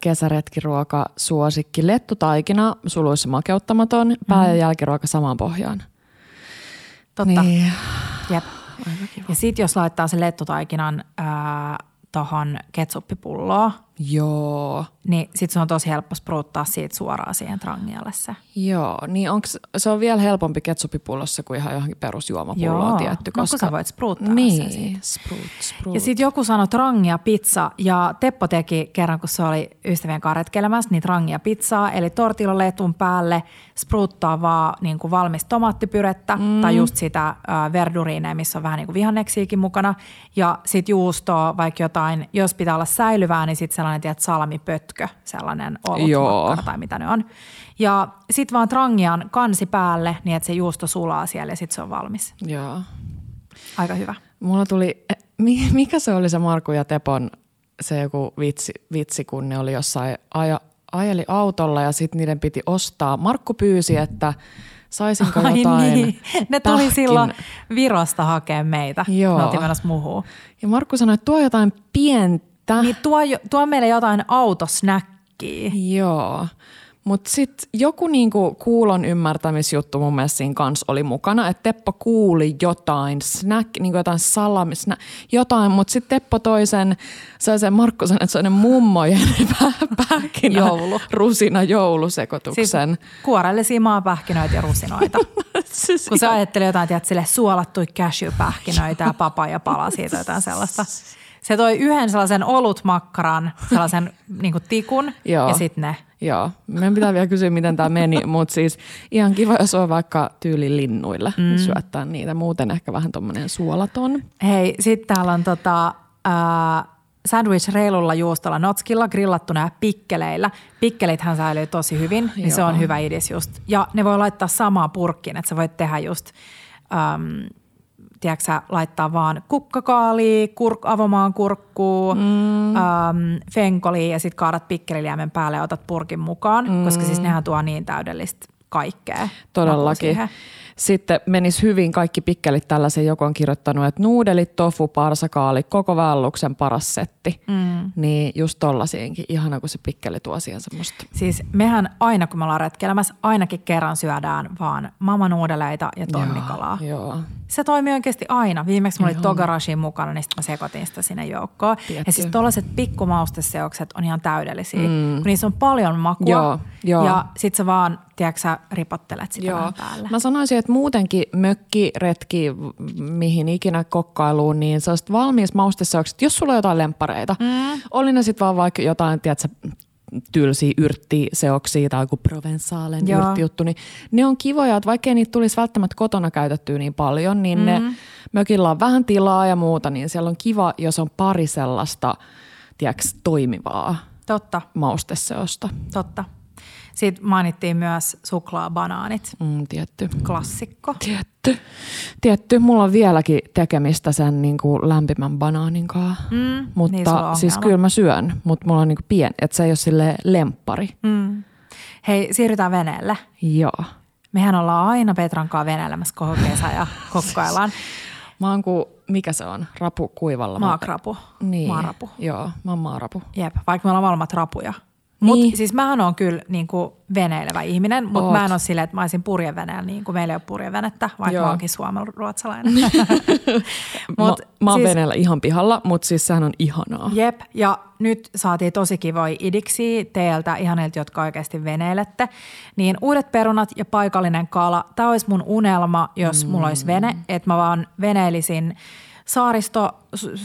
kesäretkiruoka suosikki lettutaikina, suluissa makeuttamaton, pää- ja jälkiruoka samaan pohjaan. Totta. Niin. Jep. Aika kiva. Ja sit jos laittaa sen lettutaikinan tohon ketsuppipulloa. Joo. Niin sit se on tosi helppo spruuttaa siitä suoraan siihen trangialle se. Joo, niin onks, se on vielä helpompi ketsuppipullossa kuin ihan johonkin perusjuomapulloa tietty. Koska sä voit spruuttaa niin, sen spruut. Ja sit joku sanoi trangia pizza ja Teppo teki kerran, kun se oli ystävien kanssa retkeilemässä, niin trangia pizzaa. Eli tortiloletun päälle spruuttaa vaan niin kuin valmista tomaattipyrettä tai just sitä verduriineä, missä on vähän niin kuin vihanneksiikin mukana. Ja sit juustoa vaikka jotain, jos pitää olla säilyvää, niin sit sellainen tiedät salmipötkö, sellainen olutmakkara tai mitä ne on. Ja sit vaan trangian kansi päälle niin, että se juusto sulaa siellä ja sit se on valmis. Joo. Aika hyvä. Mulla tuli, mikä se oli se Markku ja Tepon se joku vitsi kun ne oli jossain, ajeli autolla ja sit niiden piti ostaa. Markku pyysi, että saisinko jotain niin. Ne tuli silloin Virosta hakea meitä. Joo. Me oltiin menossa muhuu. Ja Markku sanoi, että tuo jotain pientä. Niin tuo meille jotain autosnäkkiä. Joo, mutta sitten joku niinku kuulon ymmärtämisjuttu mun mielestä siinä kanssa oli mukana, että Teppo kuuli jotain snäkkiä, niinku jotain salamisnä, jotain, mutta sitten Teppo toi sen Markku sanoi, että se on mummojen pähkinä, rusinajoulusekoituksen. Siis kuorellisia maapähkinöitä ja rusinoita. Siis kun se ajatteli jotain, tiedät, sille suolattui cashew-pähkinöitä ja papajapalasia tai jotain sellaista. Se toi yhden sellaisen olutmakkaran, sellaisen niin kuin tikun ja sitten ne. Joo. Meidän pitää vielä kysyä, miten tämä meni, mutta siis ihan kiva, jos on vaikka tyyli linnuilla syöttää niitä. Muuten ehkä vähän tommoinen suolaton. Hei, sitten täällä on sandwich reilulla juustolla notskilla, grillattuna pikkeleillä. Pikkelithän säilyy tosi hyvin, niin se on hyvä idis just. Ja ne voi laittaa samaan purkkiin, että sä voit tehdä just... tiedätkö sä, laittaa vaan kukkakaalia, avomaan kurkkuu, fenkoliä ja sit kaadat pikkeliliämen päälle ja otat purkin mukaan, koska siis nehän tuo niin täydellistä kaikkea. Todellakin. Sitten menisi hyvin kaikki pikkelit tällaisen, joku on kirjoittanut, että nuudelit, tofu, parsakaali, koko väelluksen paras setti. Niin just tollasiinkin, ihana kun se pikkeli tuo siihen semmoista. Siis mehän aina, kun me ollaan retkeilemässä, ainakin kerran syödään vaan mamanuudeleita ja tonnikalaa. Joo. Se toimii oikeasti aina. Viimeksi mä olin Togarashin mukana, niin sitten mä sekoitin sitä sinne joukkoon. Tietty. Ja siis tollaset pikkumausteseokset on ihan täydellisiä, kun niissä on paljon makua. Joo. Ja sit sä vaan, tiedätkö sä, ripottelet sitä vähän päälle. Mä sanoisin, että muutenkin mökki, retki, mihin ikinä kokkailuun, niin sellaiset valmiissa mausteseokset, jos sulla on jotain lemppareita, oli ne sit vaan vaikka jotain, tiedätkö sä, tylsiä yrttiseoksia tai joku Provençalen yrttijuttu, niin ne on kivoja, että vaikkei niitä tulisi välttämättä kotona käytettyä niin paljon, niin ne mökillä on vähän tilaa ja muuta, niin siellä on kiva, jos on pari sellaista, tiedätkö, toimivaa mausteseosta. Totta. Sitten mainittiin myös suklaabanaanit. Tietty. Klassikko. Tietty. Mulla on vieläkin tekemistä sen niin kuin lämpimän banaanin kanssa. Mutta niin siis kyllä mä syön, mutta mulla on niin kuin pieni, että se ei ole silleen lemppari. Hei, siirrytään veneelle. Joo. Mehän ollaan aina Petran kanssa veneilemässä koko kesä ja kokkaillaan. Mä oon kuin, mikä se on, rapu kuivalla. Maarapu. Joo, mä oon maarapu. Jep, vaikka me ollaan valmat rapuja. Mutta siis mähän on kyllä niinku veneilevä ihminen, mutta mä en ole silleen, että mä olisin purjeveneellä, niin kuin meillä ei ole purjevenettä, vaikka mä oonkin suomenruotsalainen. Mä oon siis veneellä ihan pihalla, mutta siis sehän on ihanaa. Jep, ja nyt saatiin tosi kivoja idiksiä teiltä, ihanilta, jotka oikeasti veneilette. Niin uudet perunat ja paikallinen kala, tää olisi mun unelma, jos mulla olisi vene, että mä vaan veneilisin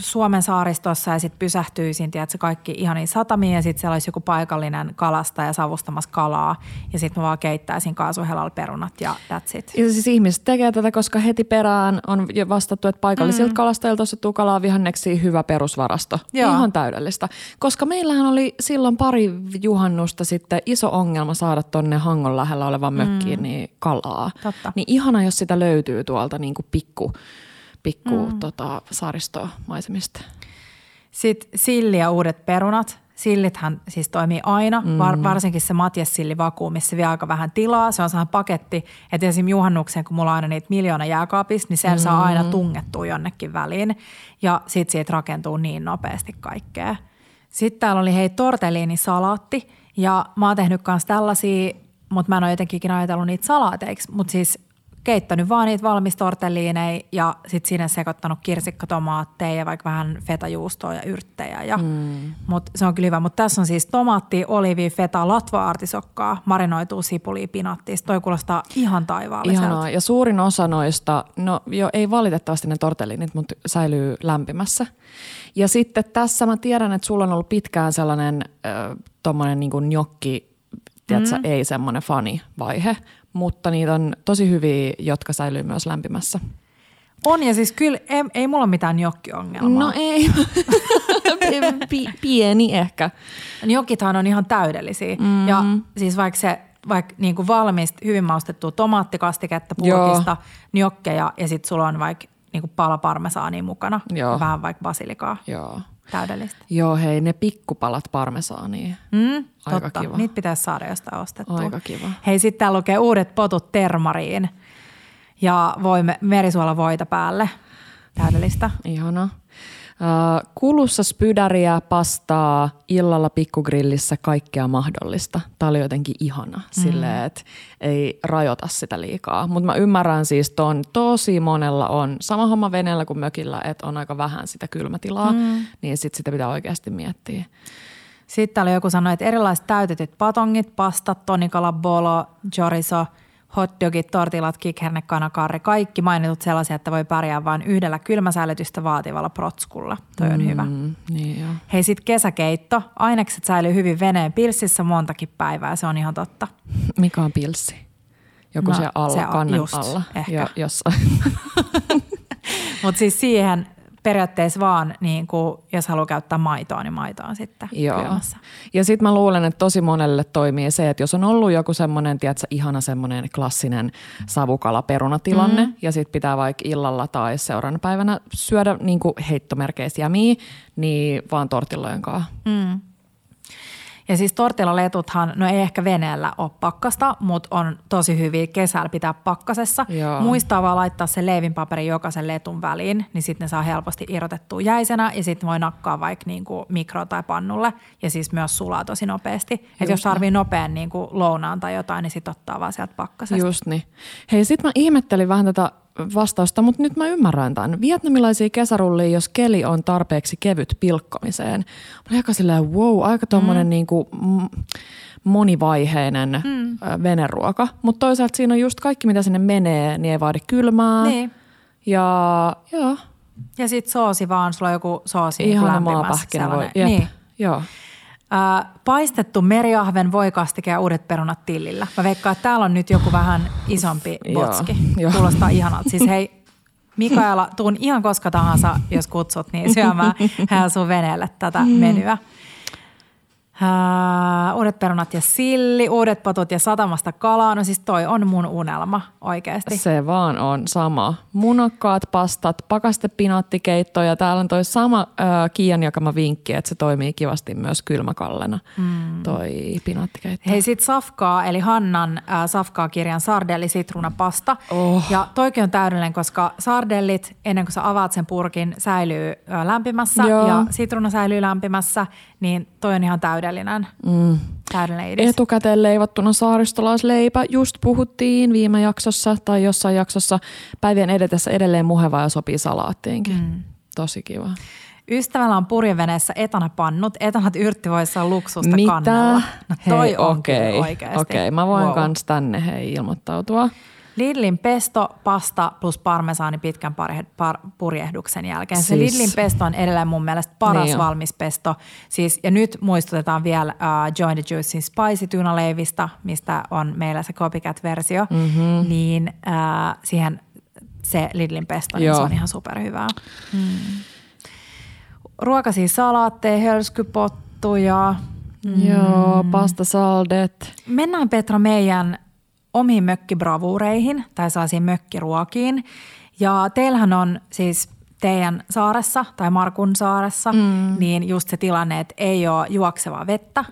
Suomen saaristossa ja sitten pysähtyisin, tiedätkö, kaikki ihaniin satamiin ja sitten siellä olisi joku paikallinen kalastaja savustamassa kalaa ja sitten mä vaan keittäisin kaasuhelalla perunat ja that's it. Ja siis ihmiset tekee tätä, koska heti perään on vastattu, että paikallisilta kalastajilta osattuu kalaa vihanneksi hyvä perusvarasto. Joo. Ihan täydellistä. Koska meillähän oli silloin pari juhannusta sitten iso ongelma saada tonne Hangon lähellä olevan mökkiin niin kalaa. Totta. Niin ihana, jos sitä löytyy tuolta niin kuin pikku saaristoa maisemista. Sitten silli ja uudet perunat. Sillithän siis toimii aina, varsinkin se matjessilli vakuu, missä vie aika vähän tilaa. Se on sehän paketti, että esimerkiksi juhannukseen, kun mulla on aina niitä miljoona jääkaapista, niin sen saa aina tungettua jonnekin väliin. Ja sitten siitä rakentuu niin nopeasti kaikkea. Sitten täällä oli tortelliinisalaatti. Ja mä oon tehnyt myös tällaisia, mutta mä en ole jotenkin ajatellut niitä salaateiksi, mutta siis keittänyt vaan niitä valmistortelliineja ja sitten siinä sekoittanut kirsikkatomaatteja ja vaikka vähän fetajuustoa ja yrttejä. Ja, mut se on kyllä hyvä. Mutta tässä on siis tomaattia, oliivia, fetaa, latvaa-artisokkaa, marinoituu sipulia, pinaattia. Toi kuulostaa ihan taivaalliselta. Ihanaa. Ja suurin osa noista, ei valitettavasti ne tortelliinit, mutta säilyy lämpimässä. Ja sitten tässä mä tiedän, että sulla on ollut pitkään sellainen tommoinen niin kuin gnocchi, tiedätkö, ei semmoinen fanivaihe, mutta niitä on tosi hyviä, jotka säilyy myös lämpimässä. On ja siis kyllä ei mulla mitään gnocchi-ongelmaa. No ei, pieni ehkä. Gnocchithan on ihan täydellisiä ja siis vaikka niinku valmista, hyvin maustettua tomaattikastiketta purkista, gnoccheja ja sit sulla on vaikka niinku pala parmesaania mukana, vähän vaikka basilikaa. Joo. Täydellistä. Joo, hei, ne pikkupalat parmesaania. Aika totta. Kiva. Niitä pitäisi saada jostain ostettua. Aika kiva. Hei, sitten täällä lukee uudet potut termariin ja merisuolavoita päälle. Täydellistä. Ihanaa. Kulussa spydäriä, pastaa, illalla pikkugrillissä, kaikkea mahdollista. Tämä oli jotenkin ihana, silleen, että ei rajoita sitä liikaa. Mutta mä ymmärrän siis ton, tosi monella on sama homma veneellä kuin mökillä, että on aika vähän sitä kylmätilaa, niin sitten sitä pitää oikeasti miettiä. Sitten täällä joku sanoi, että erilaiset täytetyt patongit, pastat, tonikala, bolo, chorizo, hotdogit, tortilat, kikherne, kanakarri, kaikki mainitut sellaisia, että voi pärjää vain yhdellä kylmäsäilytystä vaativalla protskulla. Toi on hyvä. Niin jo. Hei, sit kesäkeitto. Ainekset säilyy hyvin veneen pilssissä montakin päivää, se on ihan totta. Mikä on pilssi? Joku siellä alla, se kannen just, alla. Ehkä. Mutta siis siihen periaatteessa vaan, niin kuin, jos haluaa käyttää maitoa, niin maitoa on sitten kylmässä. Ja sitten mä luulen, että tosi monelle toimii se, että jos on ollut joku semmoinen, tiedätkö, ihana semmoinen klassinen savukalaperunatilanne, ja sitten pitää vaikka illalla tai seuraavana päivänä syödä niin kuin heittomerkeissä jämiä, niin vaan tortillojen kanssa. Ja siis tortillaletuthan, ei ehkä veneellä ole pakkasta, mutta on tosi hyviä kesällä pitää pakkasessa. Joo. Muistaa vaan laittaa se leivinpaperi jokaisen letun väliin, niin sitten ne saa helposti irrotettua jäisenä ja sitten voi nakkaa vaikka niinku mikro- tai pannulle ja siis myös sulaa tosi nopeasti. Että jos tarvii nopean niinku lounaan tai jotain, niin sitten ottaa vaan sieltä pakkasesta. Just niin. Hei, sitten mä ihmettelin vähän tätä vastausta, mutta nyt mä ymmärrän tämän. Vietnamilaisia kesärullia, jos keli on tarpeeksi kevyt pilkkomiseen. Mä olin aika silleen, wow, aika tommonen niinku monivaiheinen veneruoka. Mutta toisaalta siinä on just kaikki, mitä sinne menee, niin ei vaadi kylmää. Niin. Ja sit soosi vaan, sulla on joku soosi lämpimässä. Ihana maapähkinä voi. Jep. Niin. Joo. Paistettu meriahven, voikastike ja uudet perunat tillillä. Mä veikkaan, että täällä on nyt joku vähän isompi botski. Kuulostaa ihanalta. Siis hei, Mikaela, tuun ihan koska tahansa, jos kutsut, niin syömään sun veneelle tätä menyä. Uudet perunat ja silli, uudet potut ja satamasta kalaa. No siis toi on mun unelma oikeasti. Se vaan on sama. Munakkaat, pastat, pakastepinaattikeitto ja täällä on toi sama Kian jakama vinkki, että se toimii kivasti myös kylmäkallena toi pinaattikeitto. Hei sit safkaa eli Hannan safkaa-kirjan sardellisitruunapasta. Ja toikin on täydellinen, koska sardellit ennen kuin sä avaat sen purkin säilyy lämpimässä ja sitruuna säilyy lämpimässä, niin toi on ihan täydellinen. täydellinen. Mm. Täydellinen idis. Etukäteen leivottuna saaristolaisleipä. Just puhuttiin viime jaksossa tai jossain jaksossa. Päivien edetessä edelleen muhevaa ja sopii salaattiinkin. Mm. Tosi kiva. Ystävällä on purjeveneessä etanapannut. Etanat yrttivoissa on luksusta mitä? Kannella. No toi hei, on okay. Oikeasti. Okei, mä voin kans tänne ilmoittautua. Lidlin pesto, pasta plus parmesaani pitkän purjehduksen jälkeen. Siis. Se Lidlin pesto on edelleen mun mielestä paras niin valmis pesto. Siis, ja nyt muistutetaan vielä Join the Juicein Spicy Tuna Leivistä, mistä on meillä se copycat-versio. Mm-hmm. Niin siihen se Lidlin pesto, niin se on ihan superhyvää. Mm. Ruoka siis salaatteja, hörskypottuja. Mm. Joo, pastasaldet. Mennään Petra meidän omiin mökkibravuureihin tai sellaisiin mökkiruokiin. Ja teillähän on siis teidän saaressa tai Markun saaressa niin just se tilanne, että ei ole juoksevaa vettä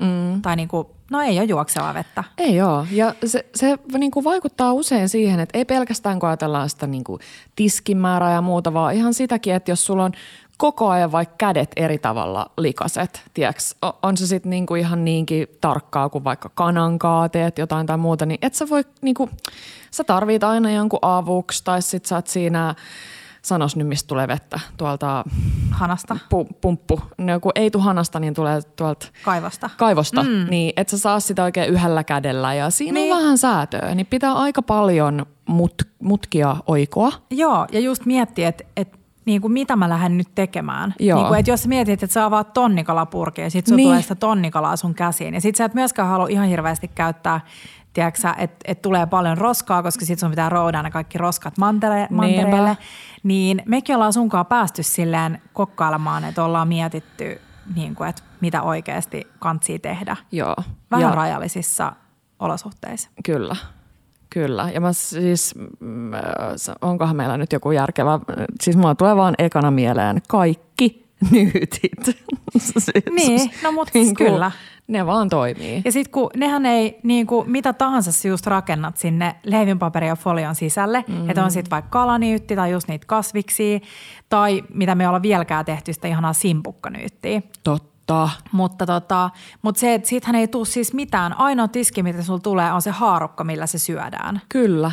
tai niinku, no ei ole juoksevaa vettä. Ei ole. Ja se niinku vaikuttaa usein siihen, että ei pelkästään kun ajatellaan sitä niinku tiskimäärää ja muuta, vaan ihan sitäkin, että jos sulla on koko ajan vaikka kädet eri tavalla likaset, tiiäks? On se sitten niinku ihan niinkin tarkkaa kuin vaikka kanankaateet, jotain tai muuta, niin et sä voi niinku, sä tarvit aina jonkun avuksi tai sit sä oot siinä, sanos nyt mistä tulee vettä, tuolta hanasta. Pumppu. No kun ei tuu hanasta, niin tulee tuolta kaivosta. Mm. Niin et sä saa sitä oikein yhdellä kädellä ja siinä niin on vähän säätöä, niin pitää aika paljon mutkia oikoa. Joo, ja just miettiä, että niin kuin mitä mä lähden nyt tekemään. Niin kuin, että jos sä mietit, että sä avaat tonnikalapurkia ja sit sun tulee sitä tonnikalaa sun käsiin. Ja sit sä et myöskään halua ihan hirveästi käyttää, tiedäksä, että tulee paljon roskaa, koska sit sun pitää roudaa ne kaikki roskat mantereelle. Niin mekin ollaan sunkaan päästy silleen kokkailemaan, että ollaan mietitty, niin kuin, että mitä oikeasti kantsii tehdä. Joo. Vähän rajallisissa olosuhteissa. Kyllä. Kyllä. Ja mä siis, onkohan meillä nyt joku järkevä, siis mulla tulee vaan ekana mieleen kaikki nyytit. Niin, no mutta niin kyllä. Ne vaan toimii. Ja sit kun nehän ei, niin kuin mitä tahansa sä just rakennat sinne leivinpaperin ja folion sisälle, että on sit vaikka kalanyytti tai just niitä kasviksia, tai mitä me ollaan vieläkään tehty sitä ihanaa simpukkanyyttiä. Totta. Mutta se, että siitähän ei tule siis mitään. Ainoa tiski, mitä sulla tulee, on se haarukka, millä se syödään. Kyllä.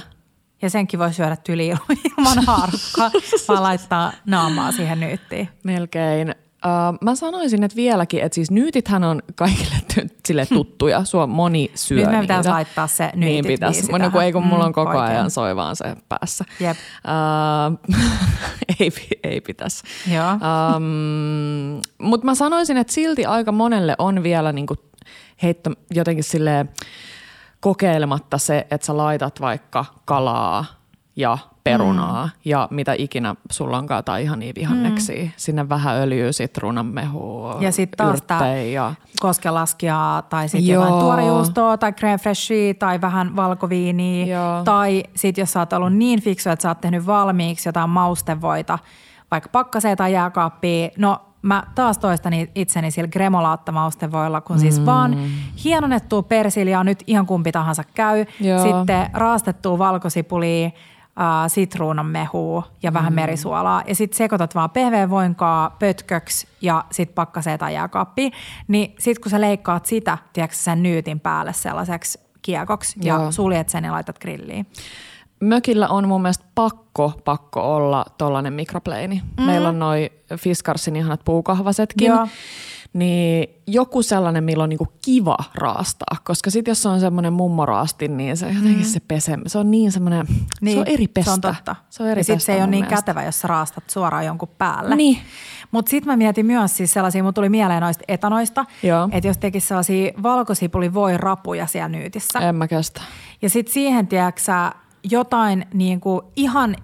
Ja senkin voi syödä tyli ilman haarukkaa, vaan laittaa naamaa siihen nyyttiin. Melkein. Mä sanoisin, että vieläkin, että siis nyytithän on kaikille sille tuttuja. Moni syö niitä. Nyt me pitäisi laittaa se nyytit niin biisi tähän. Ei kun mulla on koko ajan soi vaan se päässä. Jep. Ei pitäisi. Joo. Mutta mä sanoisin, että silti aika monelle on vielä niinku heitto jotenkin silleen kokeilematta se, että sä laitat vaikka kalaa ja perunaa ja mitä ikinä sulla onkaan tai ihania vihanneksia. Sinne vähän öljyä, sitruunanmehua, ja sitten taas yrttejä. Koskelaskiaa tai sitten jotain tuorejuustoa tai crème fraîchea tai vähän valkoviiniä. Joo. Tai sitten jos sä oot ollut niin fiksu, että sä oot tehnyt valmiiksi jotain maustevoita, vaikka pakkaseen tai jääkaappiin. No mä taas toistan itseni sillä gremolaattamaustevoilla, kun siis vaan hienonnettua persiljaa nyt ihan kumpi tahansa käy. Joo. Sitten raastettua valkosipulia, sitruunanmehua ja vähän merisuolaa. Ja sit sekoitat vaan pehveävoinkaa pötköksi ja sit pakkasee tai jääkaappiin. Niin sit kun sä leikkaat sitä, tiedätkö sen nyytin päälle sellaiseksi kiekoksi ja suljet sen ja laitat grilliin. Mökillä on mun mielestä pakko olla tollainen mikropleini. Meillä on noi Fiskarsin ihanat puukahvasetkin. Joo. Niin joku sellainen, millä on niinku kiva raastaa, koska sitten jos se on semmoinen mummoraasti, niin se jotenkin se pesee. Se on niin semmoinen, niin, se on eri pestä. Se on totta. Se on eri ja sitten se ei ole niin kätevä, jos sä raastat suoraan jonkun päälle. Niin. Mutta sitten mä mietin myös siis sellaisia, mun tuli mieleen noista etanoista, että jos tekisi sellaisia valkosipulivoirapuja siellä nyytissä. En mä kestä. Ja sitten siihen, tiedäksä, jotain niinku ihan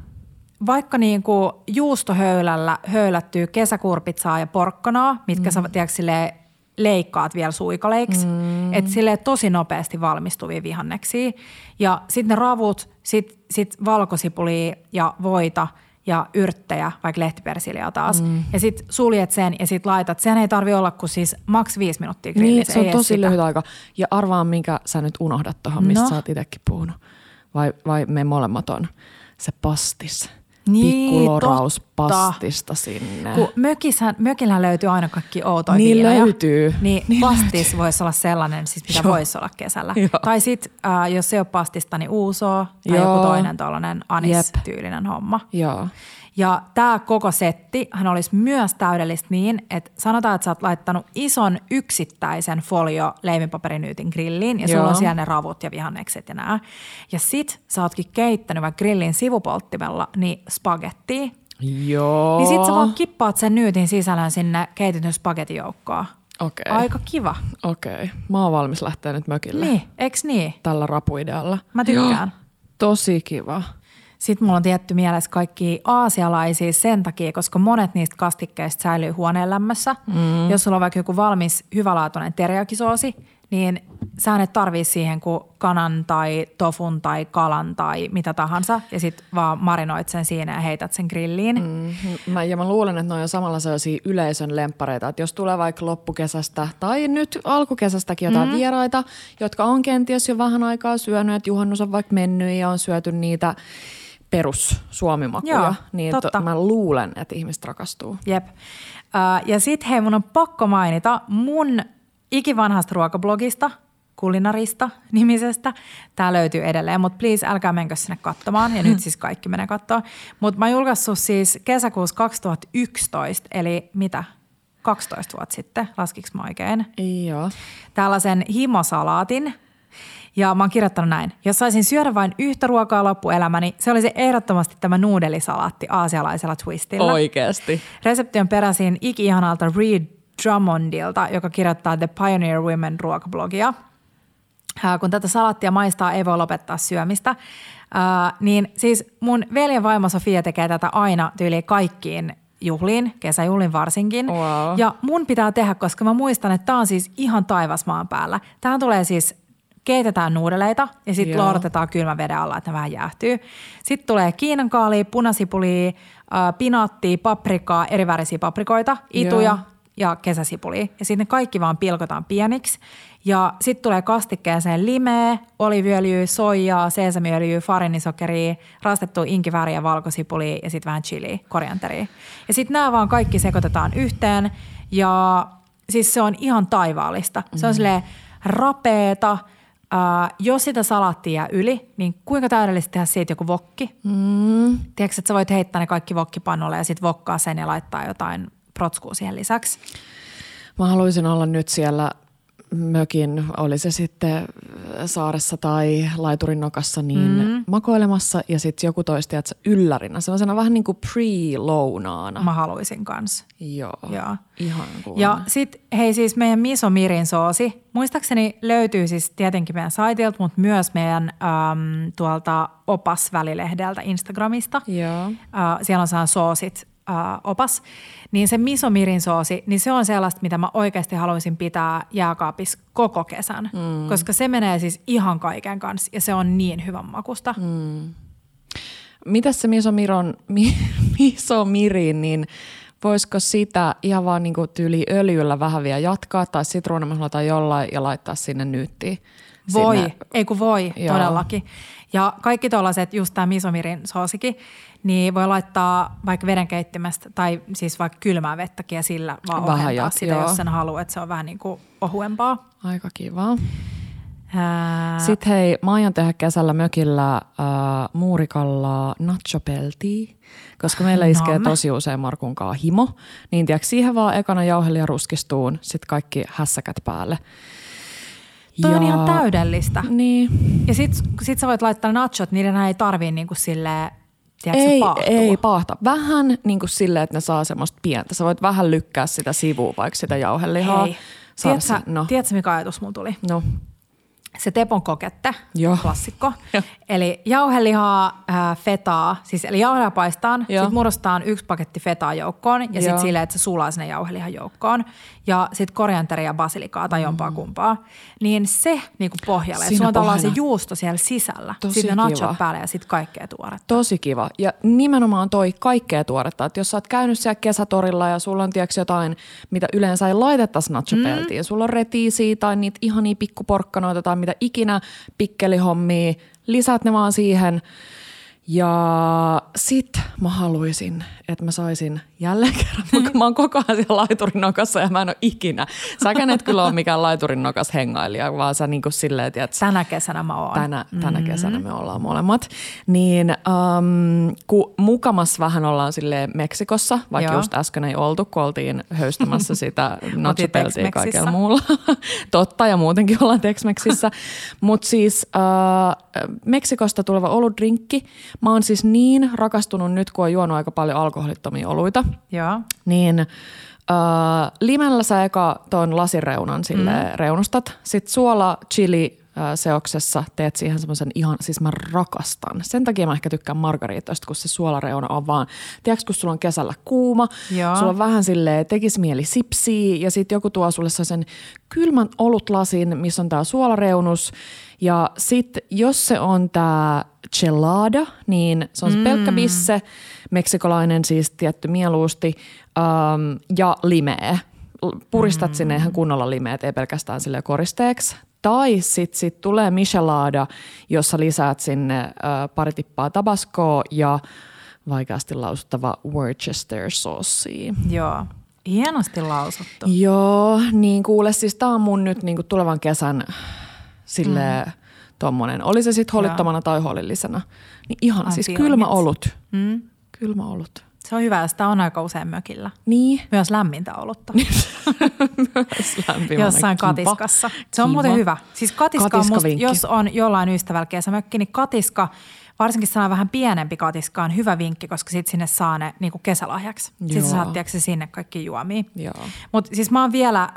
vaikka niinku juustohöylällä höylättyy kesäkurpitsaa ja porkkanaa, mitkä sä tiedätkö silleen leikkaat vielä suikaleiksi, että silleen tosi nopeasti valmistuvia vihanneksia. Ja sitten ne ravut, sit valkosipulia ja voita ja yrttejä, vaikka lehtipersiljaa taas. Ja sitten suljet sen ja sitten laitat. Sehän ei tarvi olla kuin siis maks 5 minuuttia grillissä. Niin, se on tosi lyhyt aika. Ja arvaa, minkä sä nyt unohdat tuohon, mistä sä oot itsekin puhunut. Vai me molemmat on se pastis. pikkulorauspastista sinne. Kun mökillähän löytyy aina kaikki outoja niin viinoja. Löytyy. Niin pastis voisi olla sellainen, siis mitä voisi olla kesällä. Joo. Tai sitten, jos ei ole pastista, niin uusoo tai joku toinen tuollainen anis-tyylinen homma. Joo. Ja tämä koko settihän olisi myös täydellistä niin, että sanotaan, että sä oot laittanut ison yksittäisen folio leivinpaperinyytin grilliin ja sulla on siellä ne ravut ja vihannekset ja nää. Ja sit sä ootkin keittänyt vaikka grillin sivupolttimella niin spagettia. Joo. Niin sit sä vaan kippaat sen nyytin sisällön sinne keitetyn spagetin joukkoon. Okei. Aika kiva. Okei. Mä oon valmis lähteä nyt mökille. Niin, eiks niin? Tällä rapuidealla. Mä tykkään. Joo. Tosi kiva. Sitten mulla on tietty mielessä kaikkia aasialaisia sen takia, koska monet niistä kastikkeista säilyy huoneen lämmössä. Mm. Jos sulla on vaikka joku valmis hyvälaatuinen teriyakisoosi, niin sä et tarvii siihen kuin kanan tai tofun tai kalan tai mitä tahansa. Ja sit vaan marinoit sen siinä ja heität sen grilliin. Mm. Mä luulen, että ne on jo samalla sellaisia yleisön lemppareita. Että jos tulee vaikka loppukesästä tai nyt alkukesästäkin jotain vieraita, jotka on kenties jo vähän aikaa syönyt, että juhannus on vaikka mennyt ja on syöty niitä perussuomimakuja, joo, niin mä luulen, että ihmiset rakastuu. Jep. Ja sit hei, mun on pakko mainita mun ikivanhasta ruokablogista, kulinarista nimisestä. Tää löytyy edelleen, mutta please älkää menkö sinne katsomaan. Ja nyt siis kaikki menee katsomaan. Mutta mä oon julkaissut siis kesäkuussa 2011, eli mitä? 12 vuotta sitten, laskiks mä oikein? Joo. Tällaisen himosalaatin. Ja mä oon kirjoittanut näin. Jos saisin syödä vain yhtä ruokaa loppuelämäni, se olisi ehdottomasti tämä nuudelisalaatti aasialaisella twistillä. Oikeasti. Resepti on peräisin iki-ihanalta Reed Drummondilta, joka kirjoittaa The Pioneer Women -ruokablogia. Kun tätä salaattia maistaa, ei voi lopettaa syömistä. Niin siis mun veljen vaimo Sofia tekee tätä aina tyyliin kaikkiin juhliin, kesäjuhliin varsinkin. Wow. Ja mun pitää tehdä, koska mä muistan, että tää on siis ihan taivasmaan päällä. Tähän tulee siis... Keitetään nuudeleita ja sitten lortetaan kylmän veden alla, että ne vähän jäähtyy. Sitten tulee kiinankaalia, punasipulia, pinaattia, paprikaa, erivärisiä paprikoita, ituja ja kesäsipulia. Ja sitten ne kaikki vaan pilkotaan pieniksi. Ja sitten tulee kastikkeeseen limeä, oliiviöljyä, soijaa, seesamiöljyä, farinisokeria, rastettua inkiväriä, valkosipulia ja sitten vähän chiliä, korianteria. Ja sitten nämä vaan kaikki sekoitetaan yhteen ja siis se on ihan taivaallista. Se on silleen rapeeta. Jos sitä salaattia jää yli, niin kuinka täydellisesti tehdä siitä joku vokki? Mm. Tiedätkö, että sä voit heittää ne kaikki vokkipannolle ja sitten vokkaa sen ja laittaa jotain protskua siihen lisäksi? Mä haluaisin olla nyt siellä mökin, oli se sitten saaressa tai laiturin nokassa, niin makoilemassa ja sitten joku toista tiedätkö, yllärinä, sellaisena vähän niin kuin pre-lounaana. Mä haluaisin kans. Joo. Ihan kuulee. Ja sitten hei siis meidän miso mirin soosi, muistaakseni löytyy siis tietenkin meidän saitilta, mutta myös meidän tuolta opasvälilehdeltä Instagramista. Joo. Siellä on sellainen soosit. Opas, niin se miso mirin soosi, niin se on sellaista, mitä mä oikeasti haluaisin pitää jääkaapissa koko kesän, koska se menee siis ihan kaiken kanssa ja se on niin hyvän makusta. Mm. Mitäs se miso mirin, niin voisiko sitä ihan vaan niinku tyyli öljyllä vähän vielä jatkaa tai sitruunamassa tai jollain ja laittaa sinne nyyttiin? Voi, todellakin. Ja kaikki tuollaiset, just tämä miso mirin soosikin, niin voi laittaa vaikka vedenkeittimestä tai siis vaikka kylmää vettäkin ja sillä vaan ohentaa sitä, jos sen haluaa, että se on vähän niin kuin ohuempaa. Aika kivaa. Sitten hei, mä aion tehdä kesällä mökillä muurikalla nachopeltiä, koska meillä iskee tosi usein Markunkaa himo. Niin tiedätkö, siihen vaan ekana jauhelia ruskistuun, sitten kaikki hässäkät päälle. Toi on ihan täydellistä. Niin. Ja sit sä voit laittaa nachot, niidenhän ei tarvii niinku silleen, tiedätkö, ei paahtua. Vähän niinku silleen, että ne saa semmoista pientä. Sä voit vähän lykkää sitä sivuun, vaikka sitä jauhelihaa. Hei. Tiedätkö, mikä ajatus mulla tuli? No. Se Tepon kokette, klassikko. Eli jauhelihaa, fetaa, siis eli jauhelihaa paistaan, sitten murostaan yksi paketti fetaa joukkoon ja sitten silleen, että se sulaa sinne jauhelihan joukkoon. Ja sitten korianteria ja basilikaa tai jompaa kumpaa. Niin se niinku pohjalle, että sulla on tällainen juusto siellä sisällä. Sitten nachot päälle ja sitten kaikkea tuoretta. Tosi kiva. Ja nimenomaan toi kaikkea tuoretta. Että jos sä oot käynyt siellä kesätorilla ja sulla on tiiäks jotain, mitä yleensä ei laitettaisi nachopeltiin. Sulla on retiisiä tai niitä ihania pikkuporkkanoita tai mitä ikinä, pikkelihommia, lisät ne vaan siihen Ja sit mä haluaisin, että mä saisin jälleen kerran, kun mä oon koko ajan siellä laiturinokassa ja mä en ole ikinä. Säkään et kyllä ole mikään laiturinnokas hengailija, vaan sä niin kuin silleen, tiedät, tänä kesänä mä oon. Tänä kesänä me ollaan molemmat. Niin kun mukamas vähän ollaan silleen Meksikossa, vaikka just äsken ei oltu, kun oltiin höystämässä sitä, natsupeltiin kaikella muulla. Totta, ja muutenkin ollaan Tex-Mexissä. Mutta siis Meksikosta tuleva olutdrinkki. Mä oon siis niin rakastunut nyt, kun on juonut aika paljon alkoholittomia oluita, joo, niin limellä sä eka ton lasireunan silleen reunustat. Sitten suola chili seoksessa teet siihen semmoisen ihan, siis mä rakastan. Sen takia mä ehkä tykkään margaritoista, kun se suolareuna on vaan, tiedätkö, kun sulla on kesällä kuuma, joo, sulla on vähän silleen, tekis mieli sipsiä ja sit joku tuo sulle sen kylmän olutlasin, missä on tää suolareunus. Ja sit jos se on tää chelada, niin se on se pelkkä bisse, meksikolainen siis tietty mieluusti, ja limeä. Puristat sinne ihan kunnolla limeä, ei pelkästään sille koristeeksi. Tai sit tulee michelada, jossa lisäät sinne pari tippaa tabascoa ja vaikeasti lausuttava Worcester sauce. Joo. Hienosti lausuttu. Joo, niin kuule, siis tää on mun nyt niin tulevan kesän silleen tommonen. Oli se sit holittomana tai holillisena. Niin ihan siis kylmä olut. Kylmä olut. Se on hyvä, sitä on aika usein mökillä. Niin. Myös lämmintä olutta. Myös lämpimänä. Jossain katiskassa. Se on muuten hyvä. Siis katiska on musta, jos on jollain ystävällä kesämökki, niin katiska, varsinkin sellainen vähän pienempi katiska on hyvä vinkki, koska sitten sinne saa ne niinku kesälahjaksi. Joo. Sitten saat tiedätkö sinne kaikki juomia. Mutta siis mä oon vielä